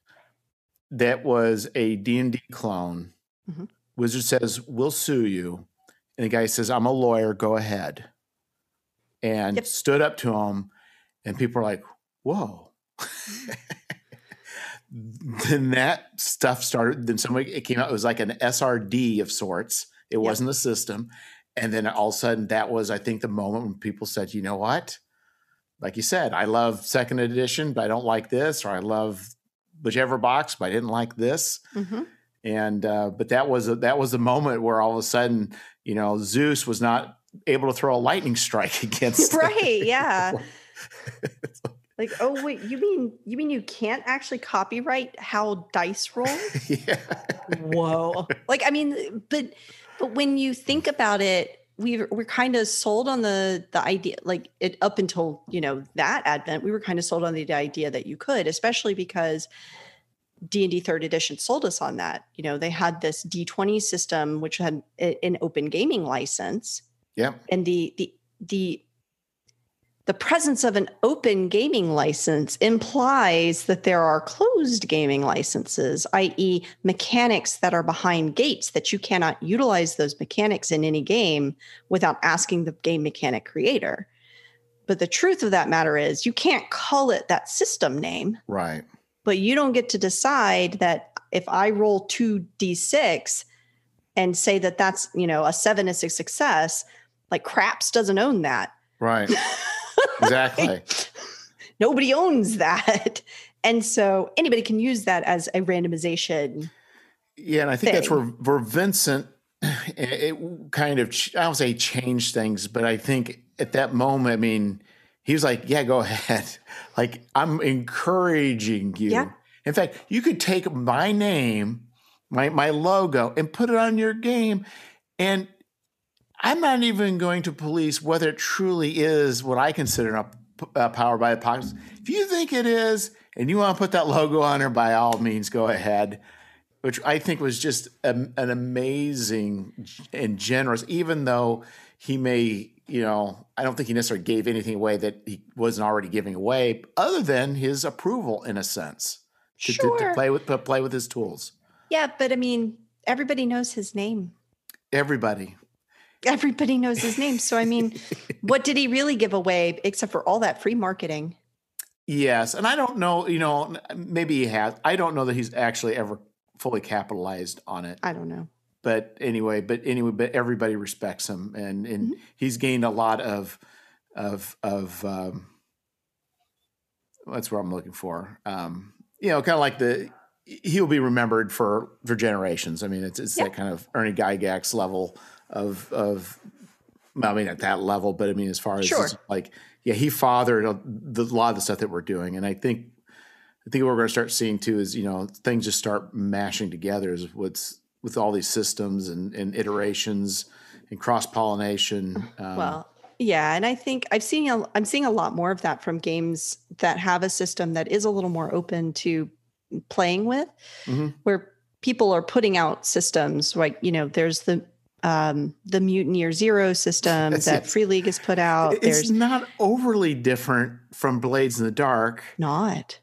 that was a D and D clone. Mm-hmm. Wizard says, "We'll sue you," and the guy says, "I'm a lawyer. Go ahead." And yep. stood up to him. And people are like, whoa. Then that stuff started. Then somebody, it came out, it was like an S R D of sorts. It yep. wasn't a system. And then all of a sudden, that was, I think, the moment when people said, you know what? Like you said, I love second edition, but I don't like this. Or I love whichever box, but I didn't like this. Mm-hmm. And, uh, but that was, a, that was the moment where all of a sudden, you know, Zeus was not able to throw a lightning strike against. Right. Yeah. Like, oh wait, you mean you mean you can't actually copyright how dice roll? Yeah. Whoa. Like, I mean, but but when you think about it, we we're kind of sold on the the idea, like it up until, you know, that advent, we were kind of sold on the idea that you could, especially because D and D third edition sold us on that. You know, they had this D twenty system which had an open gaming license. Yeah. And the the the The presence of an open gaming license implies that there are closed gaming licenses, that is mechanics that are behind gates that you cannot utilize those mechanics in any game without asking the game mechanic creator. But the truth of that matter is you can't call it that system name. Right. But you don't get to decide that if I roll two d six and say that that's, you know, a seven is a success, like Craps doesn't own that. Right. Exactly. Nobody owns that. And so anybody can use that as a randomization. Yeah. And I think thing. that's where, where Vincent, it kind of, I don't say changed things, but I think at that moment, I mean, he was like, yeah, go ahead. Like, I'm encouraging you. Yeah. In fact, you could take my name, my, my logo, and put it on your game. And I'm not even going to police whether it truly is what I consider a, a Powered by the Apocalypse. If you think it is and you want to put that logo on her, by all means, go ahead, which I think was just a, an amazing and generous, even though he may, you know, I don't think he necessarily gave anything away that he wasn't already giving away other than his approval, in a sense, to, sure. to, to play with to play with his tools. Yeah, but I mean, everybody knows his name. Everybody. Everybody knows his name. So, I mean, what did he really give away except for all that free marketing? Yes. And I don't know, you know, maybe he has. I don't know that he's actually ever fully capitalized on it. I don't know. But anyway, but anyway, but everybody respects him. And, and mm-hmm. he's gained a lot of, of, of, um, that's what I'm looking for. Um, you know, kind of like the, he'll be remembered for, for generations. I mean, it's, it's yeah. that kind of Ernie Gygax level. Of, of, I mean, at that level, but I mean, as far as sure. like, yeah, he fathered a, the, a lot of the stuff that we're doing. And I think, I think what we're going to start seeing too is, you know, things just start mashing together is what's with all these systems and, and iterations and cross-pollination. Um, well, yeah. And I think I've seen, a, I'm seeing a lot more of that from games that have a system that is a little more open to playing with, mm-hmm. where people are putting out systems, like, you know, there's the, um, the Mutant Year Zero system That's that it. Free League has put out. It's There's, not overly different from Blades in the Dark. Not.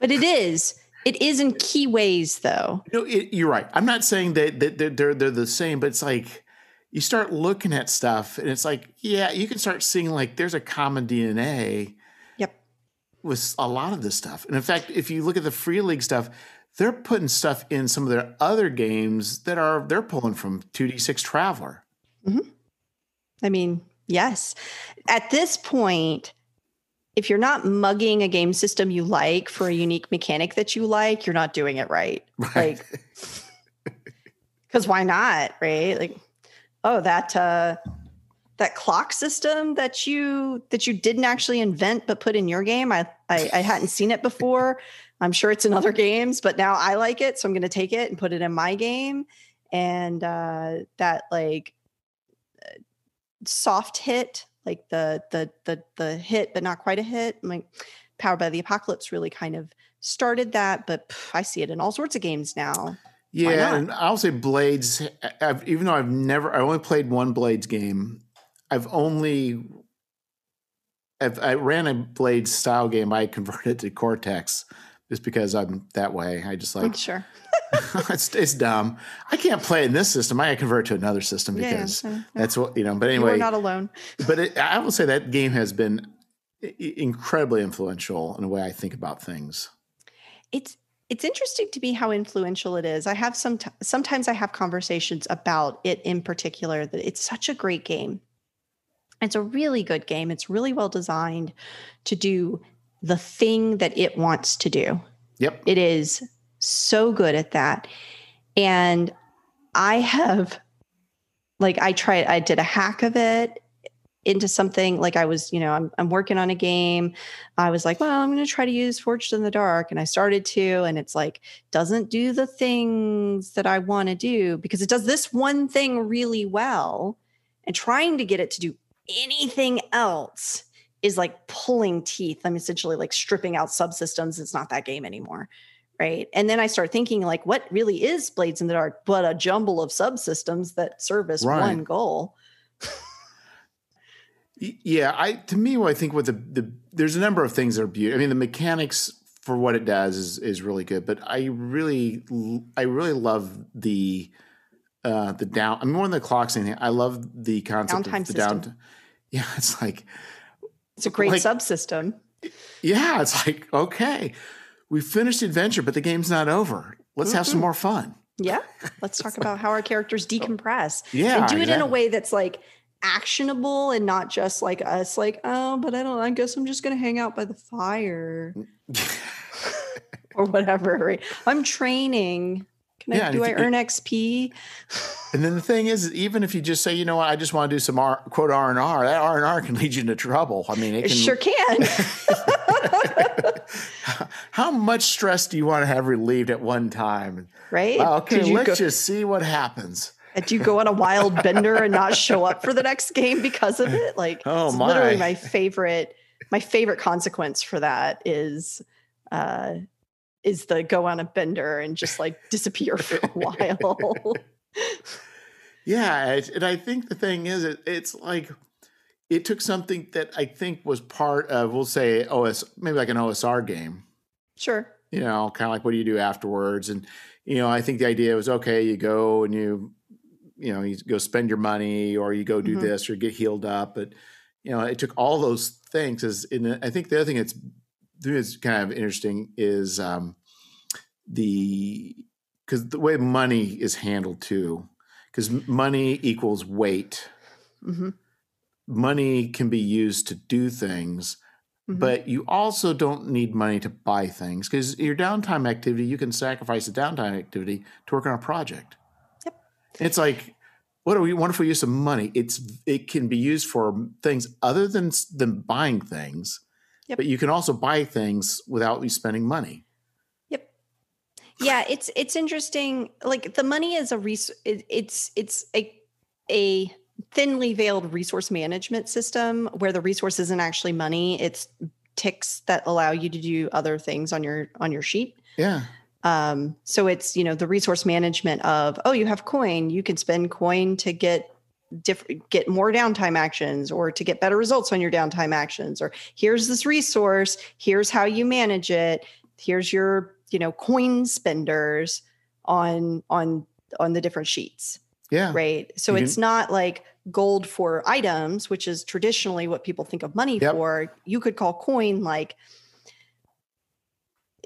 But it is. It is in key ways, though. No, it, you're right. I'm not saying that, that they're, they're, they're the same, but it's like you start looking at stuff and it's like, yeah, you can start seeing like there's a common D N A Yep. with a lot of this stuff. And in fact, if you look at the Free League stuff, they're putting stuff in some of their other games that are they're pulling from two D six Traveler. Mm-hmm. I mean, yes. At this point, if you're not mugging a game system you like for a unique mechanic that you like, you're not doing it right. Right. Like, because why not, right? Like, oh, that uh, that clock system that you that you didn't actually invent but put in your game. I I, I hadn't seen it before. I'm sure it's in other games, but now I like it, so I'm going to take it and put it in my game. And uh, that like soft hit. Like the the the the hit, but not quite a hit. I'm like, Powered by the Apocalypse really kind of started that, but pff, I see it in all sorts of games now. Yeah, and I'll say Blades. I've, even though I've never, I only played one Blades game. I've only, I've, I ran a Blades style game. I converted to Cortex just because I'm that way. I just like sure. it's it's dumb. I can't play in this system. I convert to another system because yeah, yeah, yeah. that's what, you know, but anyway. You're not alone. But it, I will say that game has been incredibly influential in the way I think about things. It's it's interesting to me how influential it is. I have some, sometimes I have conversations about it in particular, that it's such a great game. It's a really good game. It's really well designed to do the thing that it wants to do. Yep. It is so good at that. And I have, like, I tried, I did a hack of it into something like I was, you know, I'm, I'm working on a game. I was like, well, I'm going to try to use Forged in the Dark. And I started to, and it's like, doesn't do the things that I want to do because it does this one thing really well. And trying to get it to do anything else is like pulling teeth. I'm essentially like stripping out subsystems. It's not that game anymore. Right. And then I start thinking, like, what really is Blades in the Dark but a jumble of subsystems that service right. one goal? yeah. I to me, I think with the, the there's a number of things that are beautiful. I mean, the mechanics for what it does is is really good. But I really I really love the uh, the down. I mean, more than the clocks and anything. I love the concept downtime of the system. down. Yeah, it's like it's a great like, subsystem. Yeah, it's like okay. We finished the adventure, but the game's not over. Let's mm-hmm. have some more fun. Yeah. Let's talk about how our characters decompress. Yeah, and do it exactly. in a way that's like actionable and not just like us like, oh, but I don't, I guess I'm just going to hang out by the fire or whatever. Right? I'm training. Can I, yeah, do I earn it, X P? And then the thing is, even if you just say, you know what, I just want to do some R, quote R and R, that R and R can lead you into trouble. I mean, it, it can, sure can. How much stress do you want to have relieved at one time? Right. Wow, okay, let's go, just see what happens. Did you go on a wild bender and not show up for the next game because of it? Like, oh, it's my. literally my favorite. My favorite consequence for that is, uh, is the go on a bender and just like disappear for a while. yeah, and I think the thing is, it, it's like. It took something that I think was part of, we'll say, O S, maybe like an O S R game. Sure. You know, kind of like what do you do afterwards? And, you know, I think the idea was, okay, you go and you, you know, you go spend your money or you go do mm-hmm. this or get healed up. But, you know, it took all those things. As in, I think the other thing that's, that's kind of interesting is um, the, because the way money is handled too, because money equals weight. Mm-hmm. Money can be used to do things, mm-hmm. but you also don't need money to buy things because your downtime activity, you can sacrifice the downtime activity to work on a project. Yep. It's like, what a wonderful use of money. It's It can be used for things other than, than buying things, yep. but you can also buy things without you spending money. Yep. Yeah, it's it's interesting. Like the money is a res- it, it's it's a a thinly veiled resource management system where the resource isn't actually money. It's ticks that allow you to do other things on your, on your sheet. Yeah. Um, so it's, you know, the resource management of, oh, you have coin, you can spend coin to get diff- get more downtime actions or to get better results on your downtime actions, or here's this resource, here's how you manage it. Here's your, you know, coin spenders on, on, on the different sheets. Yeah. Right. So you it's didn't... not like gold for items, which is traditionally what people think of money yep. for. You could call coin like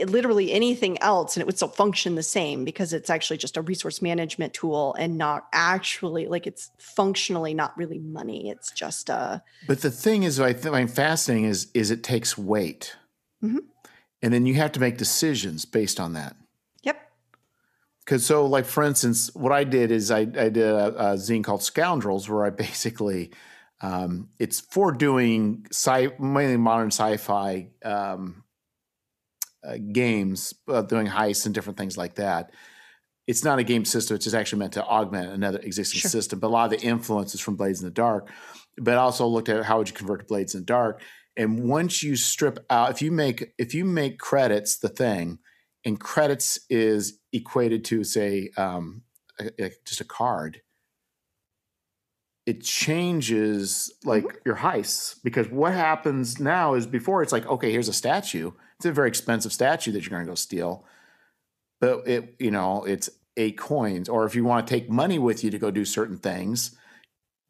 literally anything else, and it would still function the same because it's actually just a resource management tool and not actually like it's functionally not really money. It's just a. But the thing is, what I think I'm fascinating is is it takes weight, mm-hmm. and then you have to make decisions based on that. Yep. Because so, like for instance, what I did is I I did a, a zine called Scoundrels where I basically um, it's for doing sci mainly modern sci-fi. Um, Uh, games, uh, doing heists and different things like that. It's not a game system. It's just actually meant to augment another existing sure. system. But a lot of the influence is from Blades in the Dark. But also looked at how would you convert to Blades in the Dark. And once you strip out, if you make if you make credits the thing, and credits is equated to say um, a, a, just a card, it changes like mm-hmm. your heists, because what happens now is before it's like, okay, here's a statue. It's a very expensive statue that you're going to go steal, but it, you know, it's eight coins. Or if you want to take money with you to go do certain things,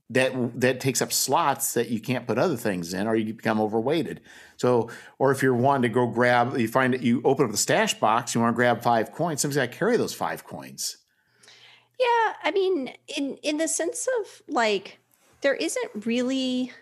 that that takes up slots that you can't put other things in, or you become overweighted. So, or if you're wanting to go grab, you find that you open up the stash box, you want to grab five coins. Sometimes I carry those five coins. Yeah, I mean, in, in the sense of like, there isn't really,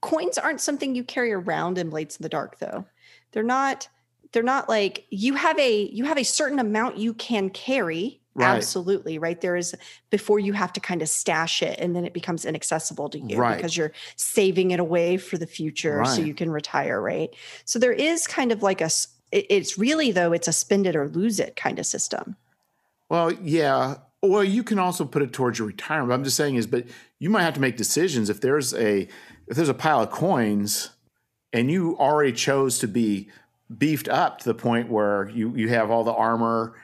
coins aren't something you carry around in Blades in the Dark, though. They're not, they're not like, you have a, you have a certain amount you can carry. Right. Absolutely, right? There is, before you have to kind of stash it and then it becomes inaccessible to you right. because you're saving it away for the future right. so you can retire, right? So there is kind of like a, it's really though, it's a spend it or lose it kind of system. Well, yeah. Well, you can also put it towards your retirement. What I'm just saying is, but you might have to make decisions. If there's a if there's a pile of coins and you already chose to be beefed up to the point where you, you have all the armor,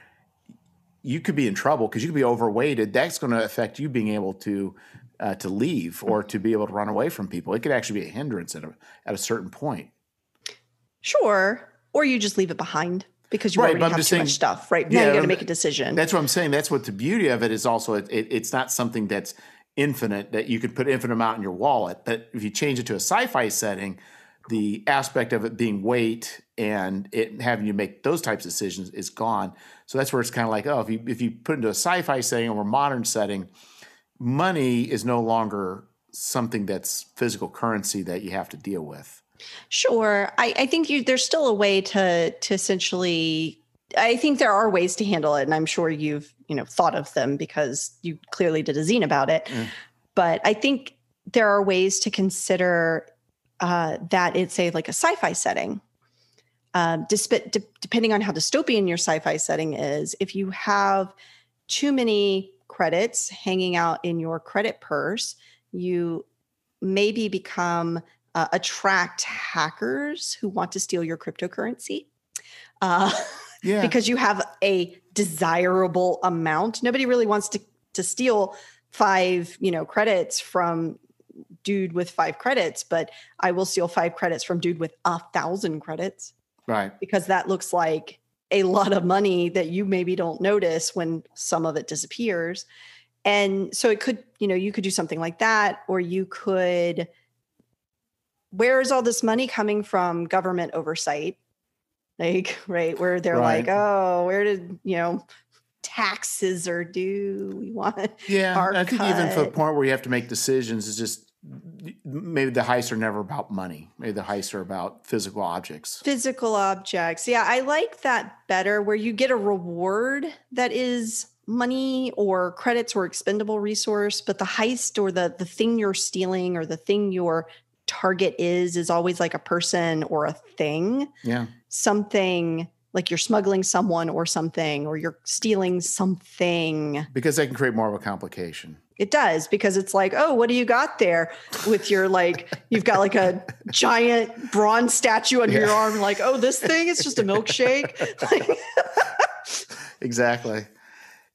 you could be in trouble because you could be overweighted. That's going to affect you being able to uh, to leave or to be able to run away from people. It could actually be a hindrance at a, at a certain point. Sure. Or you just leave it behind. Because you right, already have too saying, much stuff, right? Now yeah, you got to make a decision. That's what I'm saying. That's what the beauty of it is also. It, it, it's not something that's infinite, that you could put infinite amount in your wallet. But if you change it to a sci-fi setting, the aspect of it being weight and it having you make those types of decisions is gone. So that's where it's kind of like, oh, if you, if you put into a sci-fi setting or a modern setting, money is no longer something that's physical currency that you have to deal with. Sure. I, I think you, there's still a way to, to essentially, I think there are ways to handle it. And I'm sure you've, you know, thought of them because you clearly did a zine about it. Mm. But I think there are ways to consider uh, that it's a, like a sci-fi setting. Um, desp- de- depending on how dystopian your sci-fi setting is, if you have too many credits hanging out in your credit purse, you maybe become... Uh, attract hackers who want to steal your cryptocurrency uh, yeah. because you have a desirable amount. Nobody really wants to, to steal five, you know, credits from dude with five credits, but I will steal five credits from dude with a thousand credits. Right. Because that looks like a lot of money that you maybe don't notice when some of it disappears. And so it could, you know, you could do something like that, or you could... Where is all this money coming from? Government oversight, like, right, where they're right. like, oh, where did, you know, taxes are due? We want yeah, our I cut. Think even for the point where you have to make decisions is just maybe the heists are never about money. Maybe the heists are about physical objects. Physical objects. Yeah, I like that better where you get a reward that is money or credits or expendable resource, but the heist or the the thing you're stealing or the thing you're target is is always like a person or a thing. Yeah. Something like you're smuggling someone or something, or you're stealing something. Because that can create more of a complication. It does, because it's like, oh, what do you got there with your, like, you've got like a giant bronze statue under yeah. your arm, like, oh, this thing is just a milkshake. Like, exactly.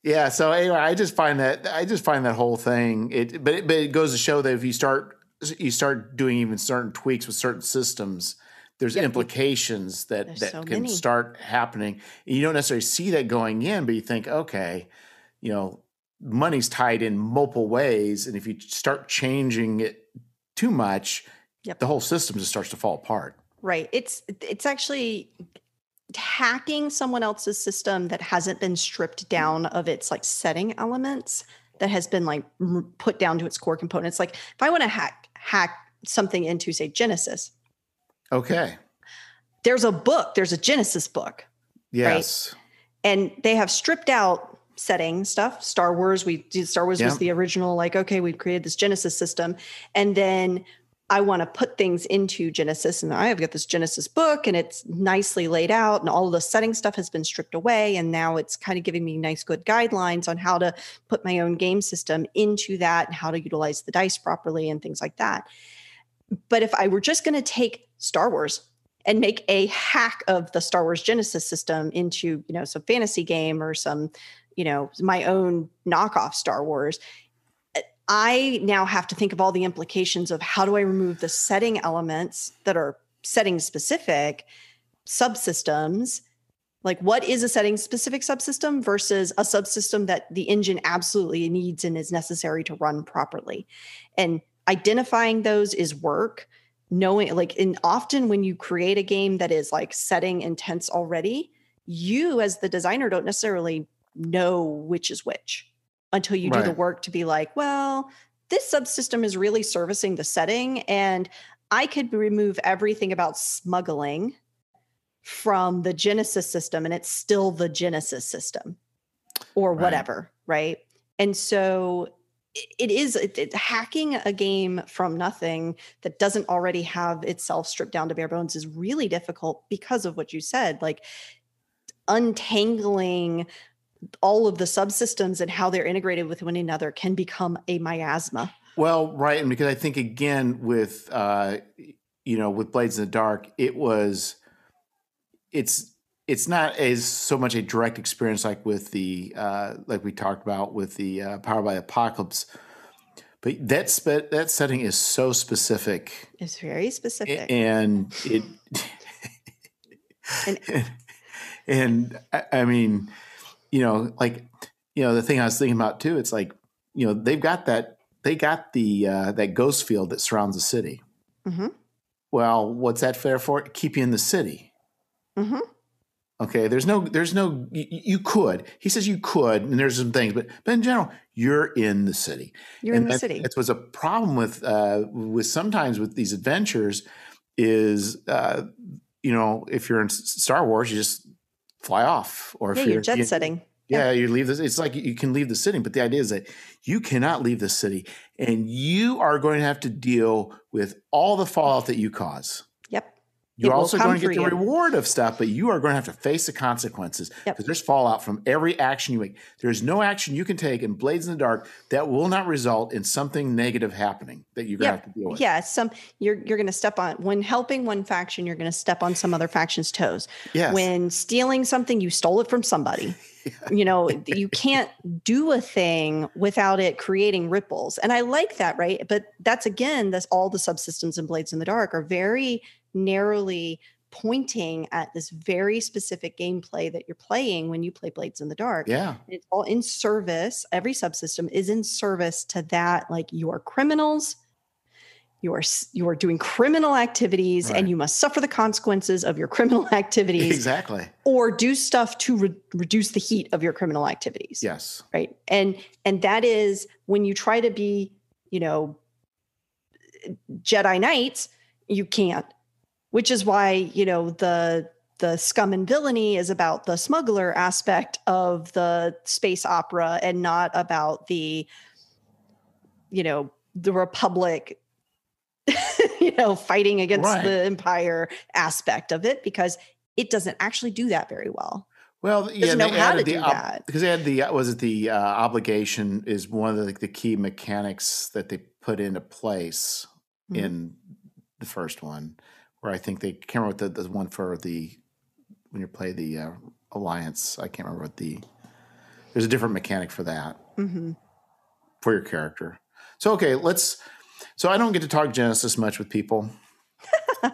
Yeah. So anyway, I just find that I just find that whole thing. It, but it, but it goes to show that if you start you start doing even certain tweaks with certain systems, there's yep. implications that there's that so can many. start happening. And you don't necessarily see that going in, but you think, okay, you know, money's tied in multiple ways, and if you start changing it too much, yep. the whole system just starts to fall apart. Right. It's it's actually hacking someone else's system that hasn't been stripped down of its like setting elements, that has been like put down to its core components. Like if I want to hack hack something into, say, Genesys. Okay. There's a book. There's a Genesys book. Yes. Right? And they have stripped out setting stuff. Star Wars. We did Star Wars yeah. was the original. Like, okay, we've created this Genesys system, and then I want to put things into Genesys, and I have got this Genesys book, and it's nicely laid out, and all of the setting stuff has been stripped away. And now it's kind of giving me nice, good guidelines on how to put my own game system into that and how to utilize the dice properly and things like that. But if I were just going to take Star Wars and make a hack of the Star Wars Genesys system into, you know, some fantasy game or some, you know, my own knockoff Star Wars, I now have to think of all the implications of how do I remove the setting elements that are setting specific subsystems? Like, what is a setting specific subsystem versus a subsystem that the engine absolutely needs and is necessary to run properly? And identifying those is work. Knowing, like, and often when you create a game that is like setting intense already, you as the designer don't necessarily know which is which, until you right. do the work to be like, well, this subsystem is really servicing the setting, and I could remove everything about smuggling from the Genesys system, and it's still the Genesys system or right. whatever, right? And so it is it, it, hacking a game from nothing that doesn't already have itself stripped down to bare bones is really difficult because of what you said, like untangling all of the subsystems and how they're integrated with one another can become a miasma. Well, right. And because I think, again, with, uh, you know, with Blades in the Dark, it was, it's, it's not as so much a direct experience like with the, uh, like we talked about with the uh, Powered by the Apocalypse, but that, spe- that setting is so specific. It's very specific. And it, and, and I, I mean, you know, like, you know, the thing I was thinking about too, it's like, you know, they've got that, they got the, uh, that ghost field that surrounds the city. Mm-hmm. Well, what's that fair for? Keep you in the city. Mm-hmm. Okay. There's no, there's no, you, you could, he says you could, and there's some things, but, but in general, you're in the city. You're and in that, the city. That's what's a problem with, uh, with sometimes with these adventures is, uh, you know, if you're in Star Wars, you just fly off, or yeah, if you're, you're jet you, setting. Yeah, yeah, you leave this. It's like you can leave the city, but the idea is that you cannot leave the city, and you are going to have to deal with all the fallout that you cause. Yep. You're it also going to get the you. reward of stuff, but you are going to have to face the consequences because yep. there's fallout from every action you make. There's no action you can take in Blades in the Dark that will not result in something negative happening that you're going to yep. have to deal with. Yeah, some you're you're going to step on when helping one faction, you're going to step on some other faction's toes. Yes. When stealing something, you stole it from somebody. yeah. You know, you can't do a thing without it creating ripples. And I like that, right? But that's again, that's all the subsystems in Blades in the Dark are very narrowly pointing at this very specific gameplay that you're playing when you play Blades in the Dark. Yeah. And it's all in service. Every subsystem is in service to that. Like, you are criminals, you are, you are doing criminal activities, right. and you must suffer the consequences of your criminal activities. Exactly. Or do stuff to re- reduce the heat of your criminal activities. Yes. Right. And, and that is when you try to be, you know, Jedi Knights, you can't. Which is why, you know, the the scum and villainy is about the smuggler aspect of the space opera and not about the, you know, the Republic, you know, fighting against right. the Empire aspect of it, because it doesn't actually do that very well. Well, yeah, know they how to the, do that. Because they had the, was it the uh, obligation is one of the, like, the key mechanics that they put into place mm-hmm. in the first one. Where I think they can't remember what the, the one for the when you play the uh, Alliance. I can't remember what the There's a different mechanic for that, mm-hmm. for your character. So, okay, let's – so I don't get to talk Genesys much with people.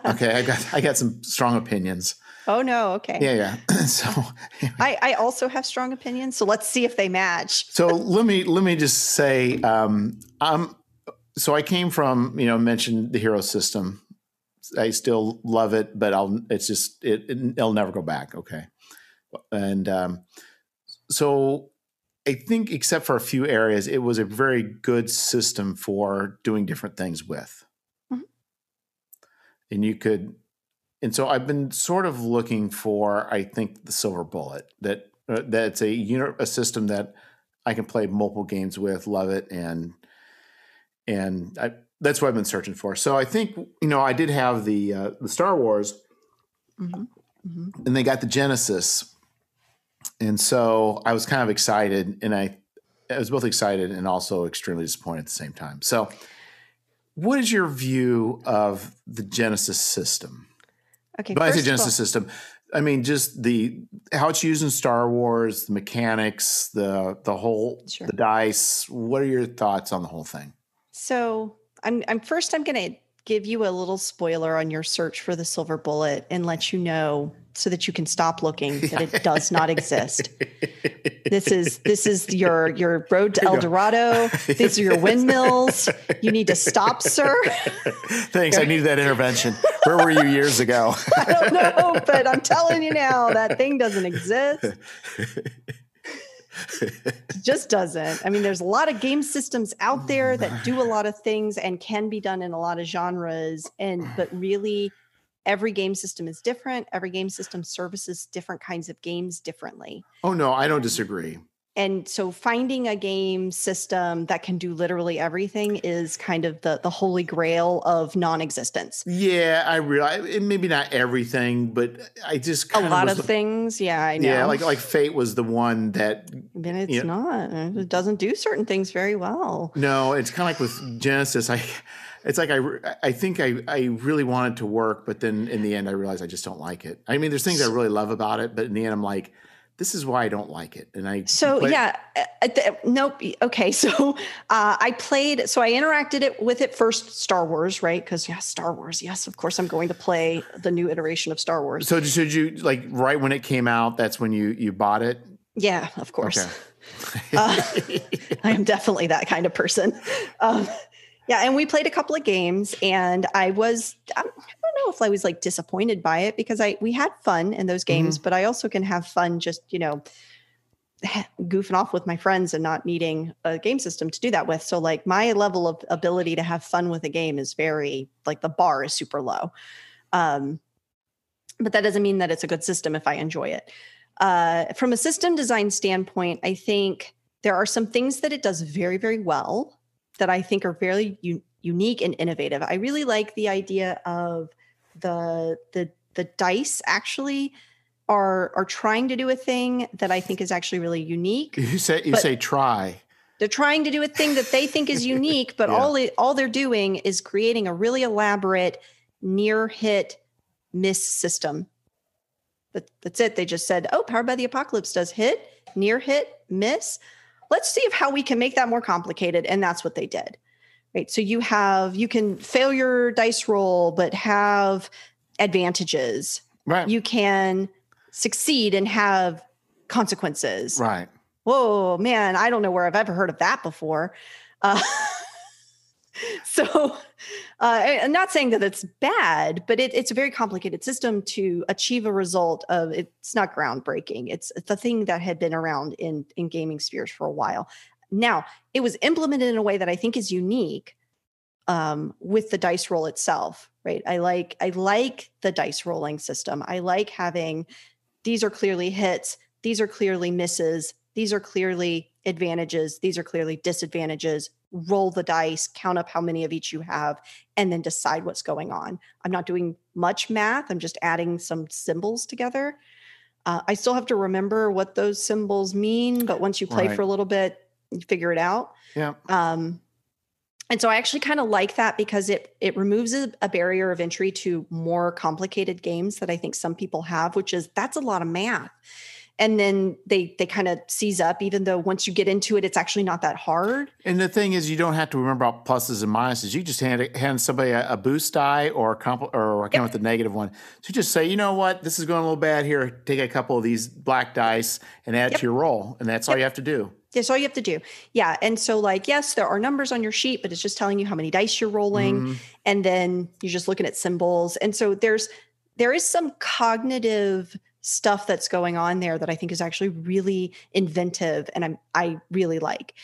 Okay, I got I got some strong opinions. Oh, no, okay. Yeah, yeah. So I, I also have strong opinions, so let's see if they match. So let me let me just say um, I'm – so I came from, you know, mentioned the hero system. I still love it, but I'll, it's just, it, it, it'll never go back. Okay. And um, so I think except for a few areas, it was a very good system for doing different things with. Mm-hmm. And you could, and so I've been sort of looking for, I think the silver bullet that, uh, that's a unit, a system that I can play multiple games with, love it. And, And I, that's what I've been searching for. So I think, you know, I did have the uh, the Star Wars, mm-hmm. Mm-hmm. and they got the Genesys. And so I was kind of excited, and I, I was both excited and also extremely disappointed at the same time. So what is your view of the Genesys system? Okay, but I say Genesys all, system, I mean just the how it's used in Star Wars, the mechanics, the the whole sure. the dice. What are your thoughts on the whole thing? So I'm, I'm first, I'm going to give you a little spoiler on your search for the silver bullet and let you know so that you can stop looking that it does not exist. This is, this is your, your road to El Dorado. These are your windmills. You need to stop, sir. Thanks. I needed that intervention. Where were you years ago? I don't know, but I'm telling you now that thing doesn't exist. It just doesn't. I mean, there's a lot of game systems out there that do a lot of things and can be done in a lot of genres. And, but really every game system is different. Every game system services different kinds of games differently. Oh no, I don't disagree. And so finding a game system that can do literally everything is kind of the, the holy grail of non-existence. Yeah, I realize maybe not everything, but I just kind a of lot of the, things. Yeah, I know. Yeah, like like Fate was the one that. But it's you know, not. It doesn't do certain things very well. No, it's kind of like with Genesys. I, it's like I I think I I really wanted to work, but then in the end I realized I just don't like it. I mean, there's things I really love about it, but in the end I'm like. This is why I don't like it. And I, so played. yeah, uh, th- nope. Okay. So, uh, I played, so I interacted it with it first Star Wars, right? Cause yeah, Star Wars. Yes. Of course I'm going to play the new iteration of Star Wars. So did you like right when it came out, that's when you, you bought it? Yeah, of course. Okay. uh, I am definitely that kind of person. Um, yeah. And we played a couple of games and I was, I don't know if I was like disappointed by it because I, we had fun in those games, mm-hmm. but I also can have fun just, you know, goofing off with my friends and not needing a game system to do that with. So like my level of ability to have fun with a game is very, like the bar is super low. Um, but that doesn't mean that it's a good system if I enjoy it. Uh, from a system design standpoint, I think there are some things that it does very, very well that I think are very u- unique and innovative. I really like the idea of the the the dice actually are are trying to do a thing that I think is actually really unique. You say you say try. They're trying to do a thing that they think is unique, but yeah. all it, all they're doing is creating a really elaborate near hit miss system. But that's it. They just said, "Oh, Powered by the Apocalypse does hit, near hit, miss." Let's see if how we can make that more complicated. And that's what they did, right? So you have, you can fail your dice roll, but have advantages, right? You can succeed and have consequences, right? Whoa, man. I don't know where I've ever heard of that before. Uh, so uh, I'm not saying that it's bad, but it, it's a very complicated system to achieve a result of. It's not groundbreaking. It's the thing that had been around in, in gaming spheres for a while. Now, it was implemented in a way that I think is unique um, with the dice roll itself, right? I like I like the dice rolling system. I like having these are clearly hits. These are clearly misses. These are clearly advantages. These are clearly disadvantages. Roll the dice, count up how many of each you have, and then decide what's going on. I'm not doing much math. I'm just adding some symbols together. Uh, I still have to remember what those symbols mean, but once you play right. for a little bit, you figure it out. Yeah. Um, and so I actually kind of like that because it it removes a, a barrier of entry to more complicated games that I think some people have, which is that's a lot of math. And then they they kind of seize up, even though once you get into it, it's actually not that hard. And the thing is, you don't have to remember about pluses and minuses. You just hand hand somebody a, a boost die or a compl- or I can't with the negative one. So just say, you know what, this is going a little bad here. Take a couple of these black dice and add yep. to your roll, and that's yep. all you have to do. That's all you have to do. Yeah. And so like, yes, there are numbers on your sheet, but it's just telling you how many dice you're rolling. Mm-hmm. And then you're just looking at symbols. And so there's, there is some cognitive stuff that's going on there that I think is actually really inventive. And I'm, I really like.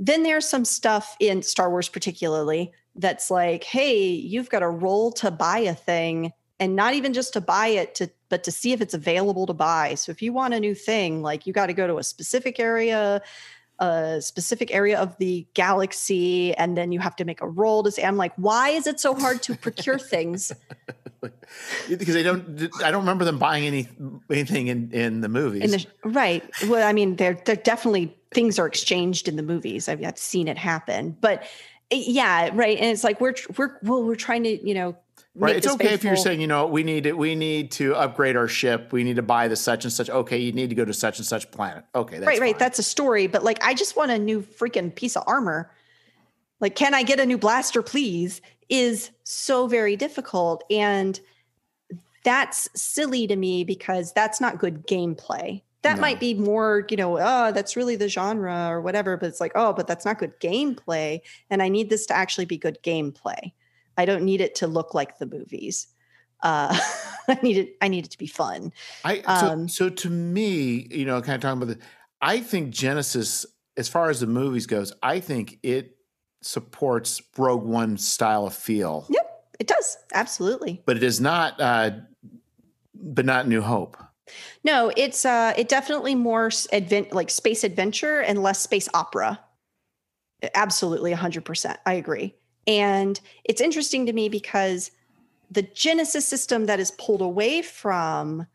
Then there's some stuff in Star Wars particularly that's like, hey, you've got a roll to buy a thing, and not even just to buy it, to but to see if it's available to buy. So if you want a new thing, like you got to go to a specific area, a specific area of the galaxy, and then you have to make a roll to say, I'm like, why is it so hard to procure things? Because they don't, I don't remember them buying any anything in, in the movies. In the, right. Well, I mean, they're, they're definitely, things are exchanged in the movies. I've, I've seen it happen, but yeah, right. And it's like, we're, we're, well, we're trying to, you know, right. It's okay if you're saying, you know, we need it. We need to upgrade our ship. We need to buy the such and such. Okay, you need to go to such and such planet. Okay, that's right, right. Fine. That's a story. But like, I just want a new freaking piece of armor. Like, can I get a new blaster, please? Is so very difficult, and that's silly to me because that's not good gameplay. That no. might be more, you know, oh, that's really the genre or whatever. But it's like, oh, but that's not good gameplay, and I need this to actually be good gameplay. I don't need it to look like the movies. Uh, I need it. I need it to be fun. I, so, um, so to me, you know, kind of talking about the, I think Genesys, as far as the movies goes, I think it supports Rogue One style of feel. Yep, it does. Absolutely. But it is not, uh, but not New Hope. No, it's uh, it definitely more advent, like space adventure and less space opera. Absolutely. A hundred percent. I agree. And it's interesting to me because the Genesys system that is pulled away from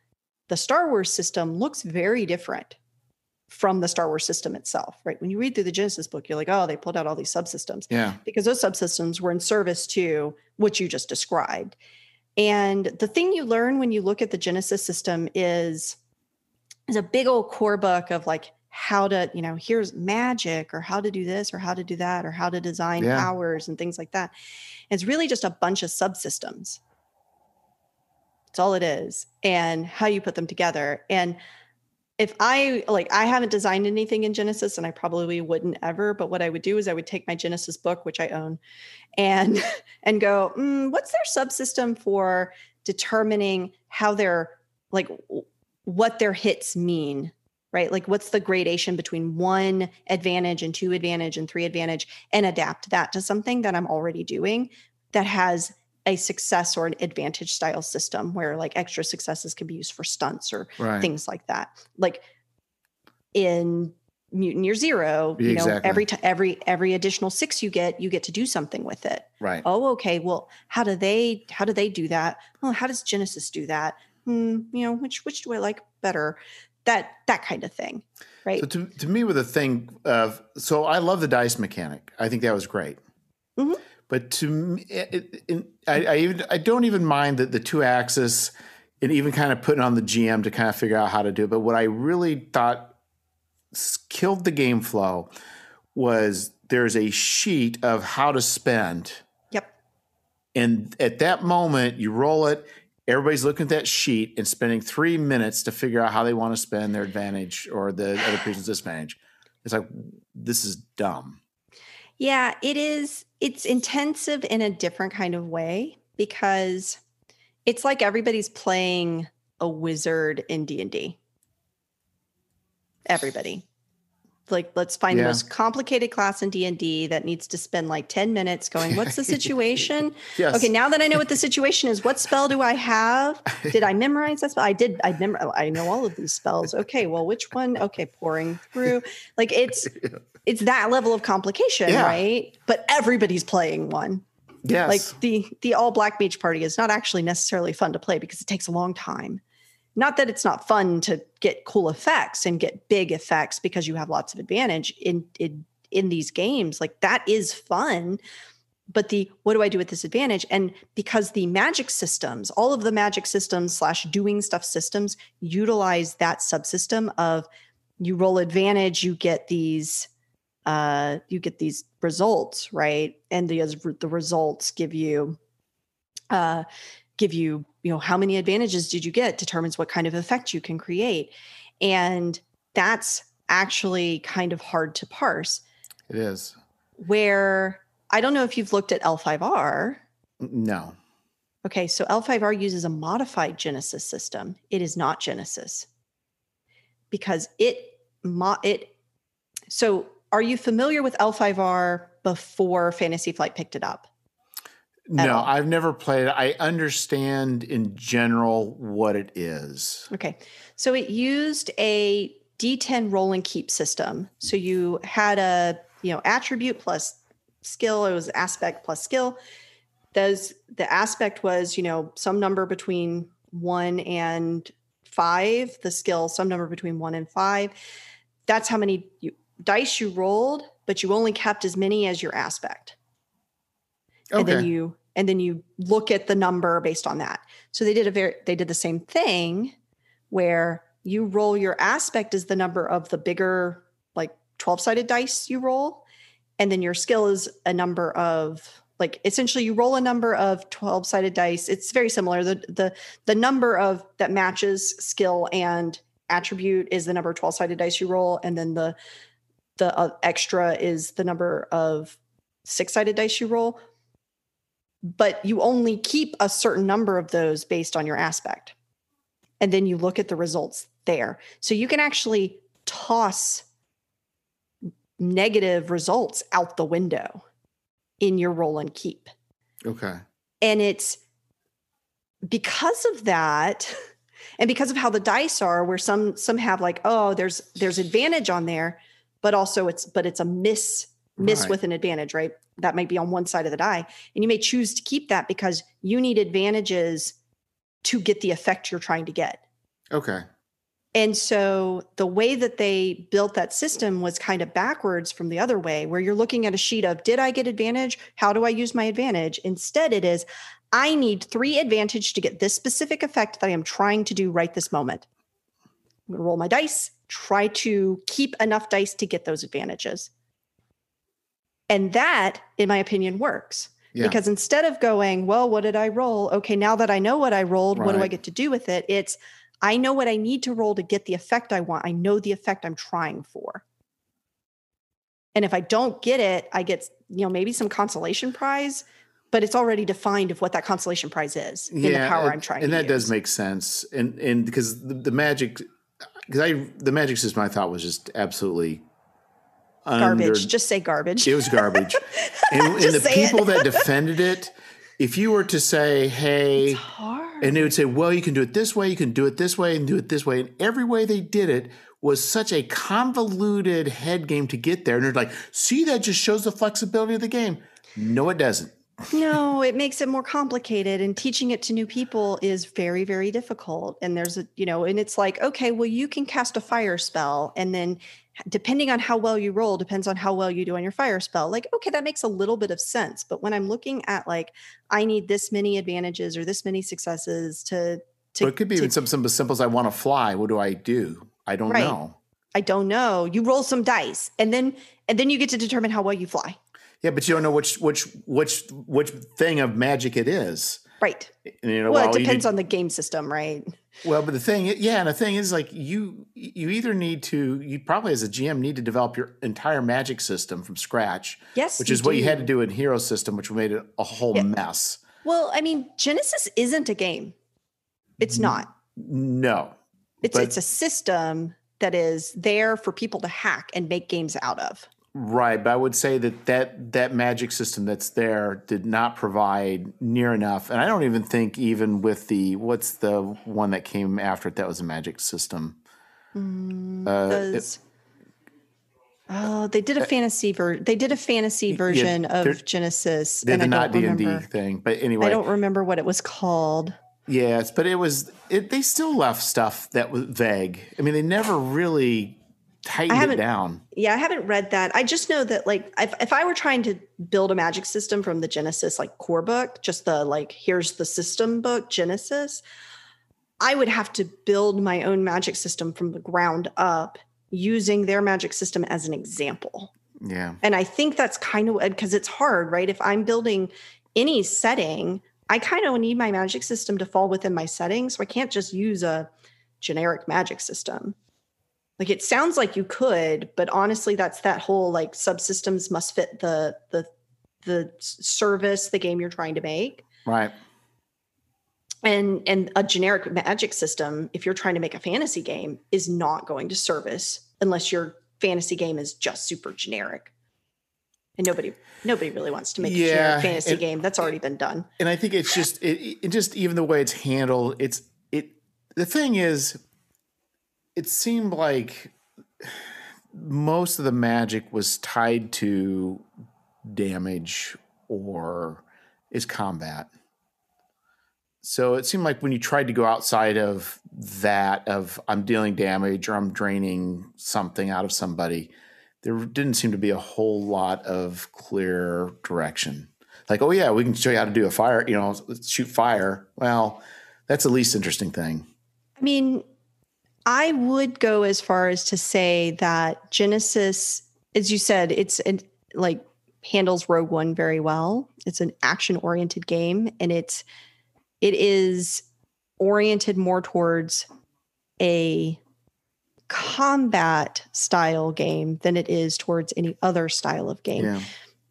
the Star Wars system looks very different from the Star Wars system itself, right? When you read through the Genesys book, you're like, oh, they pulled out all these subsystems. Yeah. Because those subsystems were in service to what you just described. And the thing you learn when you look at the Genesys system is, is a big old core book of like, how to, you know, here's magic or how to do this or how to do that or how to design yeah. powers and things like that. It's really just a bunch of subsystems. It's all it is, and how you put them together. And if I, like, I haven't designed anything in Genesys, and I probably wouldn't ever, but what I would do is I would take my Genesys book, which I own, and, and go, mm, what's their subsystem for determining how their, like, what their hits mean? Right? Like, what's the gradation between one advantage and two advantage and three advantage, and adapt that to something that I'm already doing that has a success or an advantage style system where like extra successes can be used for stunts or right. things like that. Like in Mutant Year Zero, you exactly. know, every, t- every, every additional six you get, you get to do something with it. Right. Oh, okay. Well, how do they, how do they do that? Well, how does Genesys do that? Hmm, you know, which, which do I like better? That that kind of thing, right? So to, to me, with the thing of, so I love the dice mechanic. I think that was great. Mm-hmm. But to me, it, it, I, I, even, I don't even mind the, the two axis and even kind of putting on the G M to kind of figure out how to do it. But what I really thought killed the game flow was there's a sheet of how to spend. Yep. And at that moment, you roll it. Everybody's looking at that sheet and spending three minutes to figure out how they want to spend their advantage or the other person's disadvantage. It's like, this is dumb. Yeah, it is. It's intensive in a different kind of way because it's like everybody's playing a wizard in D and D. Everybody. Like, let's find yeah. the most complicated class in D and D that needs to spend like ten minutes going, what's the situation? yes. Okay, now that I know what the situation is, what spell do I have? Did I memorize that spell? I did. I mem- I know all of these spells. Okay, well, which one? Okay, pouring through. Like, it's it's that level of complication, yeah. right? But everybody's playing one. Yes. Like, the the all-black mage party is not actually necessarily fun to play because it takes a long time. Not that it's not fun to get cool effects and get big effects because you have lots of advantage in, in, in these games. Like, that is fun, but the what do I do with this advantage? And because the magic systems, all of the magic systems slash doing stuff systems utilize that subsystem of you roll advantage, you get these uh, you get these results, right? And the the results give you uh, give you, you know, how many advantages did you get determines what kind of effect you can create. And that's actually kind of hard to parse. It is. Where I don't know if you've looked at L five R. No. Okay, so L five R uses a modified Genesys system. It is not Genesys because it mo- it. So, are you familiar with L five R before Fantasy Flight picked it up? No, all? I've never played it. I understand in general what it is. Okay, so it used a D ten roll and keep system. So you had a you know attribute plus skill. It was aspect plus skill. Those the aspect was, you know, some number between one and five, the skill, some number between one and five. That's how many you, dice you rolled, but you only kept as many as your aspect. Okay. And then you, and then you look at the number based on that. So they did a very, they did the same thing where you roll your aspect as the number of the bigger, like twelve-sided dice you roll. And then your skill is a number of, like, essentially you roll a number of twelve-sided dice. It's very similar. The the the number of that matches skill and attribute is the number of twelve-sided dice you roll. And then the the uh, extra is the number of six-sided dice you roll. But you only keep a certain number of those based on your aspect. And then you look at the results there. So you can actually toss negative results out the window in your roll and keep. Okay. And it's because of that, and because of how the dice are, where some some have like, oh, there's there's advantage on there, but also it's but it's a miss miss right. with an advantage, right? That might be on one side of the die. And you may choose to keep that because you need advantages to get the effect you're trying to get. Okay. And so the way that they built that system was kind of backwards from the other way, where you're looking at a sheet of, did I get advantage? How do I use my advantage? Instead, it is, I need three advantage to get this specific effect that I am trying to do right this moment. I'm going to roll my dice, try to keep enough dice to get those advantages. And that, in my opinion, works. Yeah. Because instead of going, well, what did I roll? Okay, now that I know what I rolled, right. What do I get to do with it? It's, I know what I need to roll to get the effect I want. I know the effect I'm trying for. And if I don't get it, I get, you know, maybe some consolation prize, but it's already defined of what that consolation prize is in yeah, the power it, I'm trying and to And that use. Does make sense. And and because the, the magic, because I the magic system I thought was just absolutely garbage. Under, just say garbage. It was garbage. and and the people that defended it, if you were to say, hey, it's hard. And they would say, well, you can do it this way, you can do it this way, and do it this way. And every way they did it was such a convoluted head game to get there. And they're like, see, that just shows the flexibility of the game. No, it doesn't. No, it makes it more complicated. And teaching it to new people is very, very difficult. And there's a, you know, and it's like, okay, well, you can cast a fire spell. And then depending on how well you roll, depends on how well you do on your fire spell. Like, okay, that makes a little bit of sense. But when I'm looking at like, I need this many advantages or this many successes to, to but it could be to, even something as simple as I want to fly. What do I do? I don't right. know. I don't know. You roll some dice and then, and then you get to determine how well you fly. Yeah. But you don't know which, which, which, which thing of magic it is. Right. And, you know, well, well, it depends need, on the game system, right? Well, but the thing, yeah, and the thing is, like, you you either need to, you probably as a G M need to develop your entire magic system from scratch. Yes, which is do. What you had to do in Hero System, which made it a whole yeah. mess. Well, I mean, Genesys isn't a game. It's not. No. It's but, it's a system that is there for people to hack and make games out of. Right, but I would say that, that that magic system that's there did not provide near enough. And I don't even think even with the – what's the one that came after it that was a magic system? Mm, uh, it, oh, they did a fantasy ver- – they did a fantasy version yeah, of Genesys. They did and not D and D remember. Thing, but anyway. I don't remember what it was called. Yes, but it was – they still left stuff that was vague. I mean, they never really – tightened it down. Yeah, I haven't read that. I just know that, like, if, if I were trying to build a magic system from the Genesys, like, core book, just the, like, here's the system book, Genesys, I would have to build my own magic system from the ground up using their magic system as an example. Yeah. And I think that's kind of, because it's hard, right? If I'm building any setting, I kind of need my magic system to fall within my setting. So I can't just use a generic magic system. Like, it sounds like you could, but honestly, that's that whole, like, subsystems must fit the the the service, the game you're trying to make. Right. And and a generic magic system, if you're trying to make a fantasy game, is not going to service unless your fantasy game is just super generic. And nobody nobody really wants to make yeah, a generic fantasy and, game. That's already been done. And I think it's just it, it just even the way it's handled, it's it the thing is, it seemed like most of the magic was tied to damage or is combat. So it seemed like when you tried to go outside of that, of I'm dealing damage or I'm draining something out of somebody, there didn't seem to be a whole lot of clear direction. Like, oh yeah, we can show you how to do a fire, you know, shoot fire. Well, that's the least interesting thing. I mean, I would go as far as to say that Genesys, as you said, it's it, like handles Rogue One very well. It's an action-oriented game, and it's it is oriented more towards a combat style game than it is towards any other style of game. Yeah.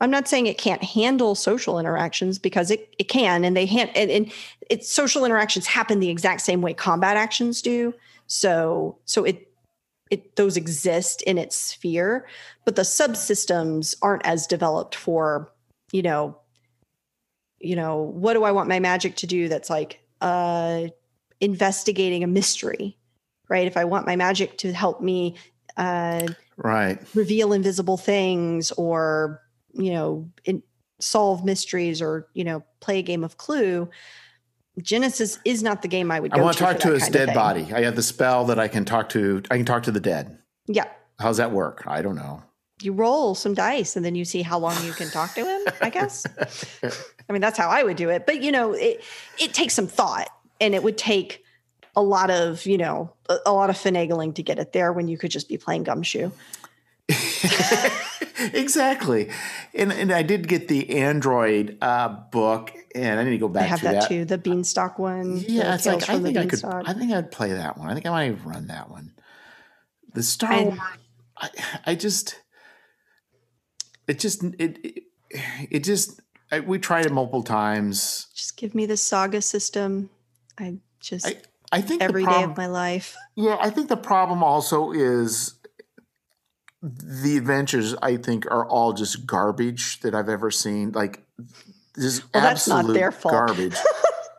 I'm not saying it can't handle social interactions, because it, it can, and they hand and, and it's social interactions happen the exact same way combat actions do. So, so it, it, those exist in its sphere, but the subsystems aren't as developed for, you know, you know, what do I want my magic to do? That's like, uh, investigating a mystery, right? If I want my magic to help me, uh, right. reveal invisible things, or, you know, in, solve mysteries, or, you know, play a game of Clue, Genesys is not the game I would go to. I want to talk to his dead body. I have the spell that I can talk to. I can talk to the dead. Yeah. How's that work? I don't know. You roll some dice and then you see how long you can talk to him, I guess. I mean, that's how I would do it. But, you know, it, it takes some thought, and it would take a lot of, you know, a, a lot of finagling to get it there when you could just be playing Gumshoe. Exactly. And and I did get the Android uh, book, and I need to go back to that. I have that, that too, the Beanstalk one. Yeah, it's like, I think I could, I think I'd play that one. I think I might run that one. The Star I, Wars, I, I just, it just, it, it, it just, I, we tried it multiple times. Just give me the Saga system. I just, I, I think every prob- day of my life. Yeah, I think the problem also is, the adventures, I think, are all just garbage that I've ever seen. Like, this well, that's not their fault. Garbage.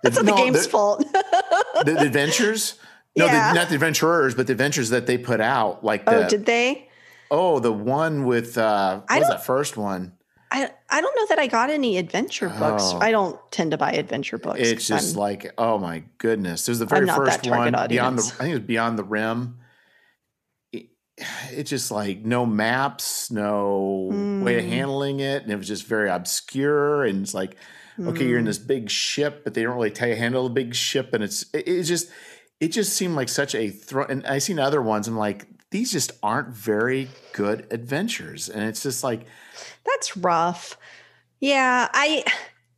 That's the, not the no, game's the, fault. the, the adventures? No, yeah. the, not the adventurers, but the adventures that they put out. Like, the, oh, did they? Oh, the one with uh, what was that first one? I I don't know that I got any adventure books. Oh. I don't tend to buy adventure books. It's just I'm, like, oh my goodness! There's the very first one, audience. Beyond the. I think it was Beyond the Rim. It's just like no maps, no mm. way of handling it. And it was just very obscure. And it's like, mm. okay, you're in this big ship, but they don't really tell you how to handle the big ship. And it's, it, it just, it just seemed like such a throw. And I've seen other ones. I'm like, these just aren't very good adventures. And it's just like, that's rough. Yeah. I,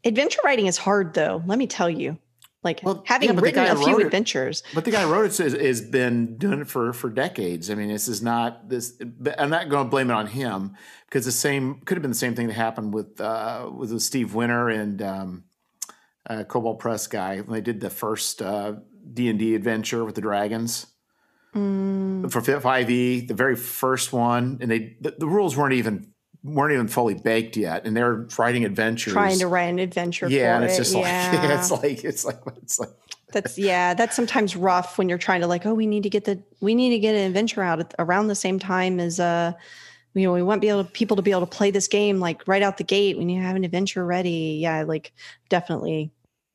adventure writing is hard though. Let me tell you. Like well, having yeah, written a few it, adventures, but the guy who wrote it says has been doing it for, for decades. I mean, this is not this. I'm not going to blame it on him, because the same could have been the same thing that happened with uh, with Steve Winter and um, uh, Cobalt Press guy when they did the first uh, D and D adventure with the dragons mm. for five E, the very first one, and they the, the rules weren't even. weren't even fully baked yet, and they're writing adventures. Trying to write an adventure yeah, for and it's just it. Like, yeah. yeah, it's like, it's like, it's like. That's, yeah, that's sometimes rough when you're trying to like, oh, we need to get the, we need to get an adventure out at, around the same time as, uh, you know, we want be able to, people to be able to play this game, like right out the gate when you have an adventure ready. Yeah, like definitely,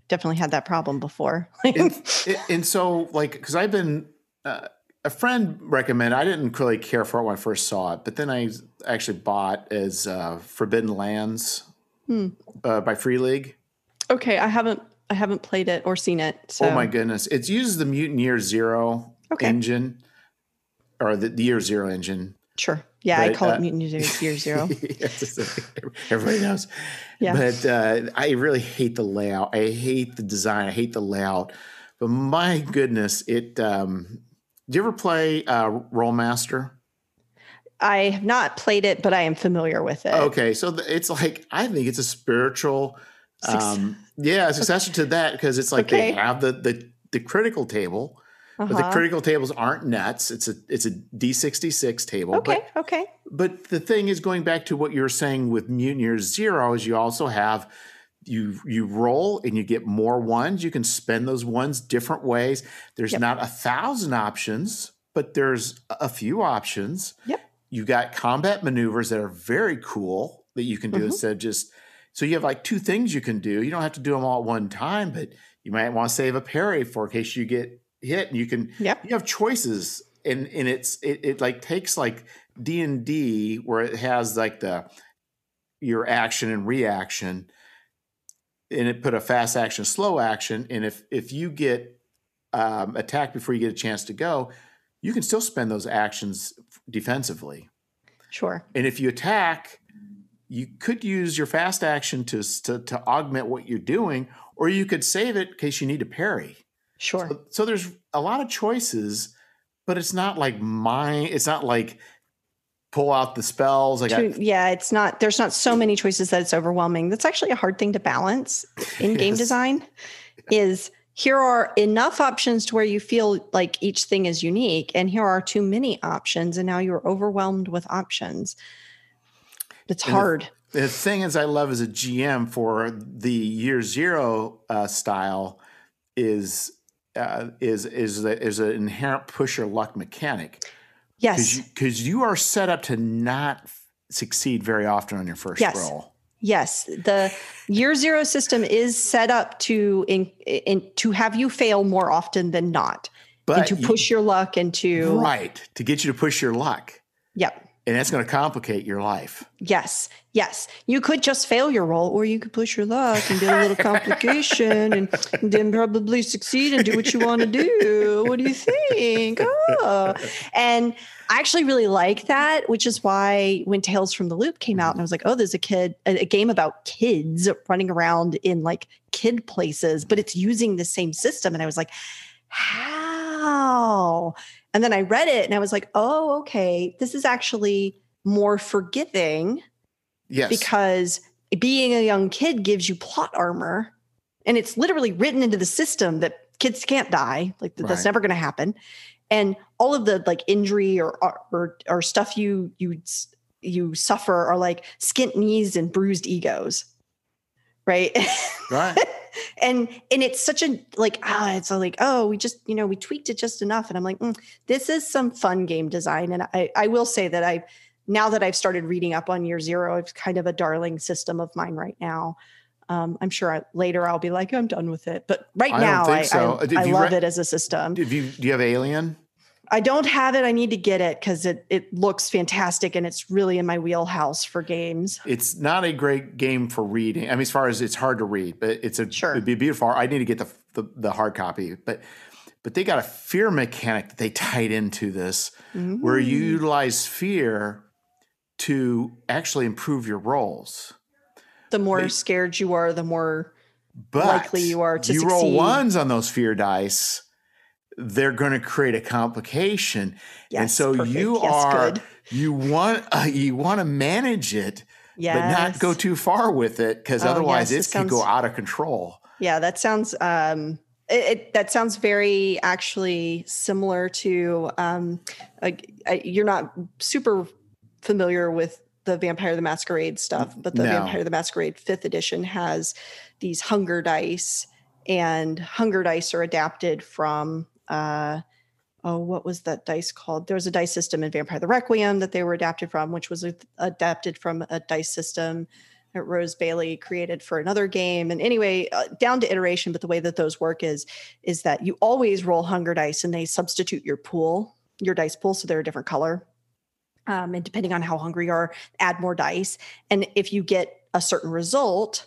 definitely had that problem before. and, and so like, because I've been, uh, a friend recommended. I didn't really care for it when I first saw it, but then I actually bought as uh, Forbidden Lands hmm. uh, by Free League. Okay, I haven't I haven't played it or seen it. So. Oh my goodness! It uses the Mutant Year Zero okay. engine, or the, the Year Zero engine. Sure. Yeah, but, I call uh, it Mutant Year Zero. Everybody knows. Yeah. But uh, I really hate the layout. I hate the design. I hate the layout. But my goodness, it. Um, do you ever play uh, Rollmaster? I have not played it, but I am familiar with it. Okay, so it's like I think it's a spiritual. Um, yeah, successor to that because it's like okay. they have the the, the critical table. Uh-huh. But the critical tables aren't nuts. It's a it's a D sixty-six table. Okay, but, okay. But the thing is, going back to what you were saying with Mutant Year Zero, is you also have you you roll and you get more ones. You can spend those ones different ways. There's yep. not a thousand options, but there's a few options. Yep. You got combat maneuvers that are very cool that you can do mm-hmm. instead of just. So you have like two things you can do. You don't have to do them all at one time, but you might want to save a parry for in case you get. Hit and you can yep. you have choices and and it's it, it like takes like D and D where it has like the your action and reaction and it put a fast action, slow action, and if if you get um attacked before you get a chance to go, you can still spend those actions defensively. Sure. And if you attack, you could use your fast action to to, to augment what you're doing, or you could save it in case you need to parry. Sure. So, so there's a lot of choices, but it's not like mine. It's not like pull out the spells. I got, yeah, it's not. There's not so many choices that it's overwhelming. That's actually a hard thing to balance in yes. game design is here are enough options to where you feel like each thing is unique. And here are too many options. And now you're overwhelmed with options. It's and hard. The, the thing is I love as a G M for the Year Zero uh, style is – Uh, is is a, is an inherent push or luck mechanic. Yes. Because you, you are set up to not f- succeed very often on your first yes. roll. Yes. The Year Zero system is set up to in, in to have you fail more often than not. But and to you, push your luck and to... Right. To get you to push your luck. Yep. And that's going to complicate your life. Yes. Yes. You could just fail your roll, or you could push your luck and get a little complication and, and then probably succeed and do what you want to do. What do you think? Oh. And I actually really like that, which is why when Tales from the Loop came out and I was like, oh, there's a kid, a, a game about kids running around in like kid places, but it's using the same system. And I was like, how? And then I read it and I was like, oh, okay, this is actually more forgiving. Yes. Because being a young kid gives you plot armor and it's literally written into the system that kids can't die. Like right. that's never going to happen. And all of the like injury or, or, or stuff you, you, you suffer are like skint knees and bruised egos. Right. Right. And and it's such a like ah it's a, like oh we just you know we tweaked it just enough and I'm like mm, this is some fun game design and I I will say that I now that I've started reading up on Year Zero it's kind of a darling system of mine right now. Um, I'm sure I, later I'll be like I'm done with it but right I now I so. I, I love re- it as a system. Do you do you have Alien? I don't have it. I need to get it because it, it looks fantastic and it's really in my wheelhouse for games. It's not a great game for reading. I mean, as far as it's hard to read, but it's a sure. it'd be beautiful. I need to get the, the the hard copy, but but they got a fear mechanic that they tied into this, mm. where you utilize fear to actually improve your rolls. The more they, scared you are, the more likely you are to you succeed. You roll ones on those fear dice. They're going to create a complication. Yes, and so perfect. you yes, are, good. you want, uh, you want to manage it, yes. but not go too far with it. Cause oh, otherwise yes, it sounds, can go out of control. Yeah. That sounds, um, it, it that sounds very actually similar to, um, a, a, you're not super familiar with the Vampire the Masquerade stuff, but the no. Vampire the Masquerade fifth edition has these hunger dice and hunger dice are adapted from, Uh, oh, what was that dice called? There was a dice system in Vampire the Requiem that they were adapted from, which was adapted from a dice system that Rose Bailey created for another game. And anyway, uh, down to iteration, but the way that those work is, is that you always roll hunger dice and they substitute your pool your dice pool, so they're a different color. Um, and depending on how hungry you are, add more dice. And if you get a certain result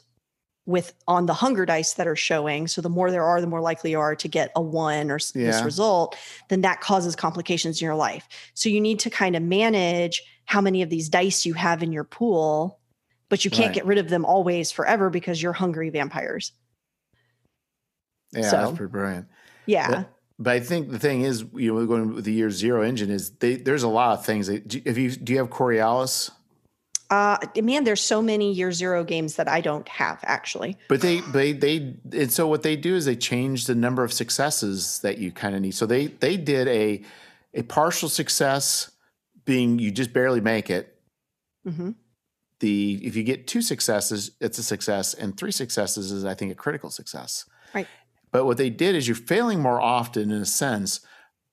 with on the hunger dice that are showing, so the more there are, the more likely you are to get a one or yeah. this result, then that causes complications in your life. So you need to kind of manage how many of these dice you have in your pool, but you can't right. get rid of them always forever because you're hungry vampires. Yeah, so, that's pretty brilliant. Yeah. But, but I think the thing is, you know, we're going with the Year Zero engine is they, there's a lot of things. That, do, if you, do you have Coriolis? Uh, man, there's so many Year Zero games that I don't have actually. But they, they, they, and so what they do is they change the number of successes that you kind of need. So they, they did a, a partial success being you just barely make it. Mm-hmm. The, if you get two successes, it's a success, and three successes is, I think, a critical success. Right. But what they did is you're failing more often in a sense,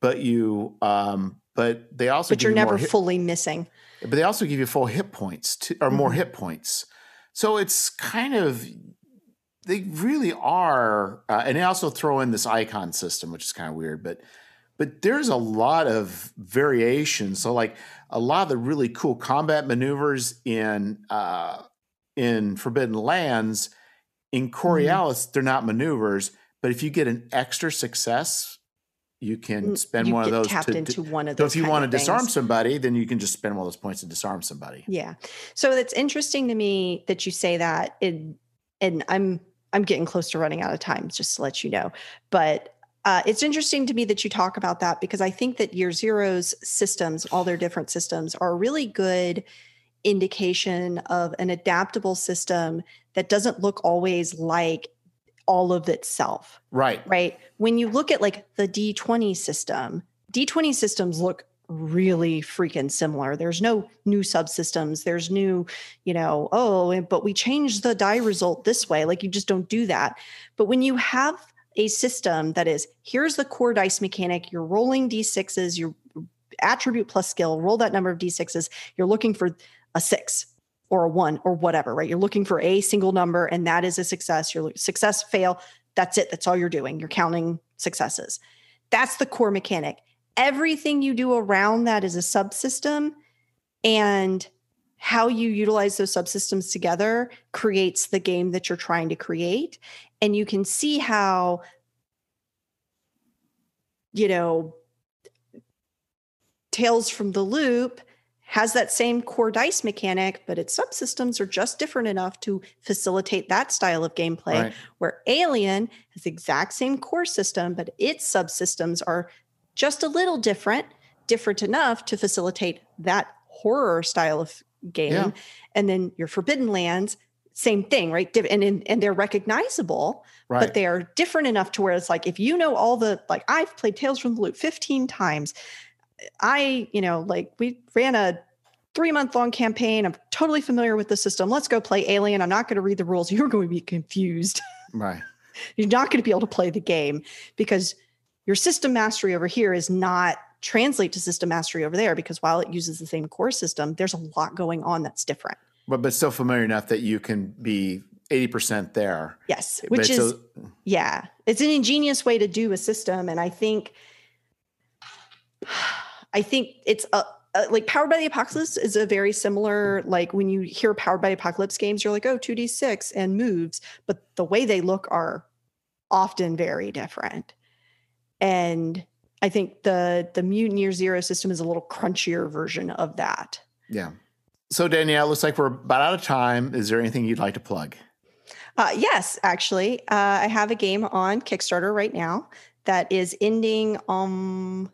but you, um, but they also, but you're never fully missing. But they also give you full hit points to, or mm-hmm. more hit points. So it's kind of, they really are, uh, and they also throw in this icon system, which is kind of weird, but. But there's a lot of variation. So like a lot of the really cool combat maneuvers in uh, in Forbidden Lands, in Coriolis, mm-hmm. they're not maneuvers. But if you get an extra success, you can spend you one, get of those tapped to, into one of those. So if you want to disarm somebody, then you can just spend one of those points to disarm somebody. Yeah. So it's interesting to me that you say that. It, and I'm I'm getting close to running out of time, just to let you know. But Uh, it's interesting to me that you talk about that, because I think that Year Zero's systems, all their different systems, are a really good indication of an adaptable system that doesn't look always like all of itself. Right. Right. When you look at like the D twenty system, D twenty systems look really freaking similar. There's no new subsystems. There's new, you know, oh, but we changed the die result this way. Like you just don't do that. But when you have a system that is, here's the core dice mechanic, you're rolling D sixes, your attribute plus skill, roll that number of D sixes, you're looking for a six or a one or whatever, right? You're looking for a single number and that is a success. Your success, fail, that's it. That's all you're doing. You're counting successes. That's the core mechanic. Everything you do around that is a subsystem, and how you utilize those subsystems together creates the game that you're trying to create. And you can see how, you know, Tales from the Loop has that same core dice mechanic, but its subsystems are just different enough to facilitate that style of gameplay, right. Where Alien has the exact same core system, but its subsystems are just a little different, different enough to facilitate that horror style of game. Yeah. And then your Forbidden Lands, same thing, right? And in, and they're recognizable, right. But they are different enough to where it's like, if you know all the, like I've played Tales from the Loop fifteen times. I, you know, like we ran a three month long campaign. I'm totally familiar with the system. Let's go play Alien. I'm not going to read the rules. You're going to be confused. Right. You're not going to be able to play the game because your system mastery over here is not translate to system mastery over there, because while it uses the same core system, there's a lot going on that's different. But but still familiar enough that you can be eighty percent there. Yes, which is, so, yeah. It's an ingenious way to do a system. And I think, I think it's a, a, like Powered by the Apocalypse is a very similar, like when you hear Powered by the Apocalypse games, you're like, oh, two D six and moves. But the way they look are often very different. And I think the, the Mutant Year Zero system is a little crunchier version of that. Yeah. So, Danielle, it looks like we're about out of time. Is there anything you'd like to plug? Uh, yes, actually. Uh, I have a game on Kickstarter right now that is ending um,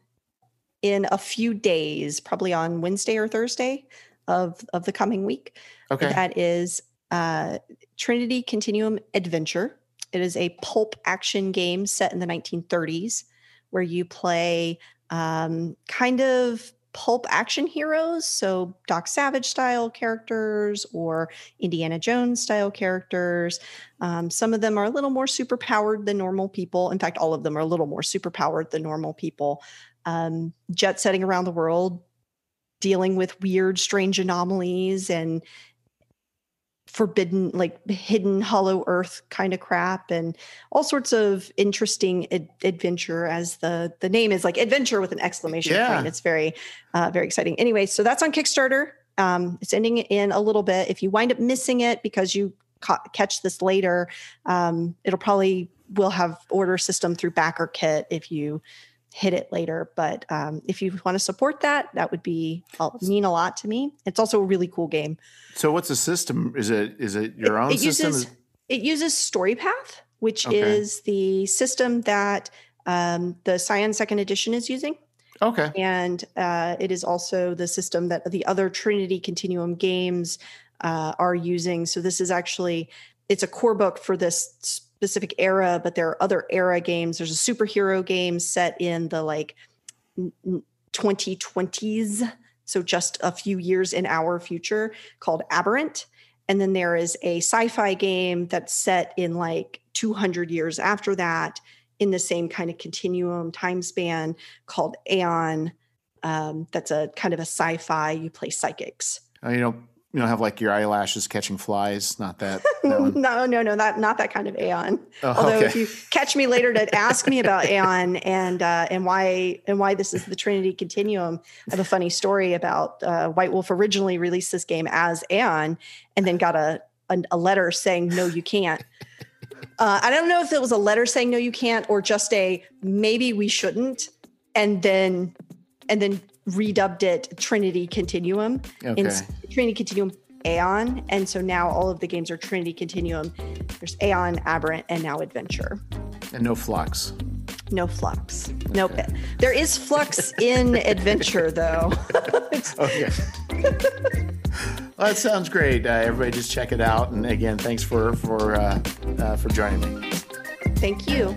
in a few days, probably on Wednesday or Thursday of, of the coming week. Okay. That is uh, Trinity Continuum Adventure. It is a pulp action game set in the nineteen thirties where you play um, kind of pulp action heroes, so Doc Savage style characters or Indiana Jones style characters. Um, some of them are a little more superpowered than normal people. In fact, all of them are a little more superpowered than normal people. Um, jet setting around the world, dealing with weird, strange anomalies and forbidden, like hidden hollow earth kind of crap, and all sorts of interesting ad- adventure, as the the name is, like adventure with an exclamation yeah. point. It's very, uh, very exciting. Anyway, so that's on Kickstarter. Um, it's ending in a little bit. If you wind up missing it because you ca- catch this later, um, it'll probably will have order system through BackerKit if you hit it later. But um, if you want to support that, that would be mean a lot to me. It's also a really cool game. So what's the system? Is it is it your it, own it system? Uses, it uses StoryPath, which okay. is the system that um, the Scion Second Edition is using. Okay. And uh, it is also the system that the other Trinity Continuum games uh, are using. So this is actually, it's a core book for this specific era, but there are other era games. There's a superhero game set in the like twenty twenties. So just a few years in our future, called Aberrant. And then there is a sci-fi game that's set in like two hundred years after that, in the same kind of continuum time span, called Aeon. Um, that's a kind of a sci-fi. You play psychics. Uh, you know, you don't have like your eyelashes catching flies. Not that. that one. no, no, no, that not that kind of Aeon. Oh, Although okay. if you catch me later to ask me about Aeon and uh, and why and why this is the Trinity Continuum, I have a funny story about uh, White Wolf originally released this game as Aeon, and then got a a, a letter saying no, you can't. Uh, I don't know if it was a letter saying, no, you can't, or just a, maybe we shouldn't. And then, and then redubbed it Trinity Continuum okay. in Trinity Continuum Aeon. And so now all of the games are Trinity Continuum. There's Aeon, Aberrant, and now Adventure. And no Flux. No Flux. Okay. Nope. There is Flux in Adventure though. okay. Well, that sounds great. Uh, everybody just check it out. And again, thanks for, for, uh, uh, for joining me. Thank you.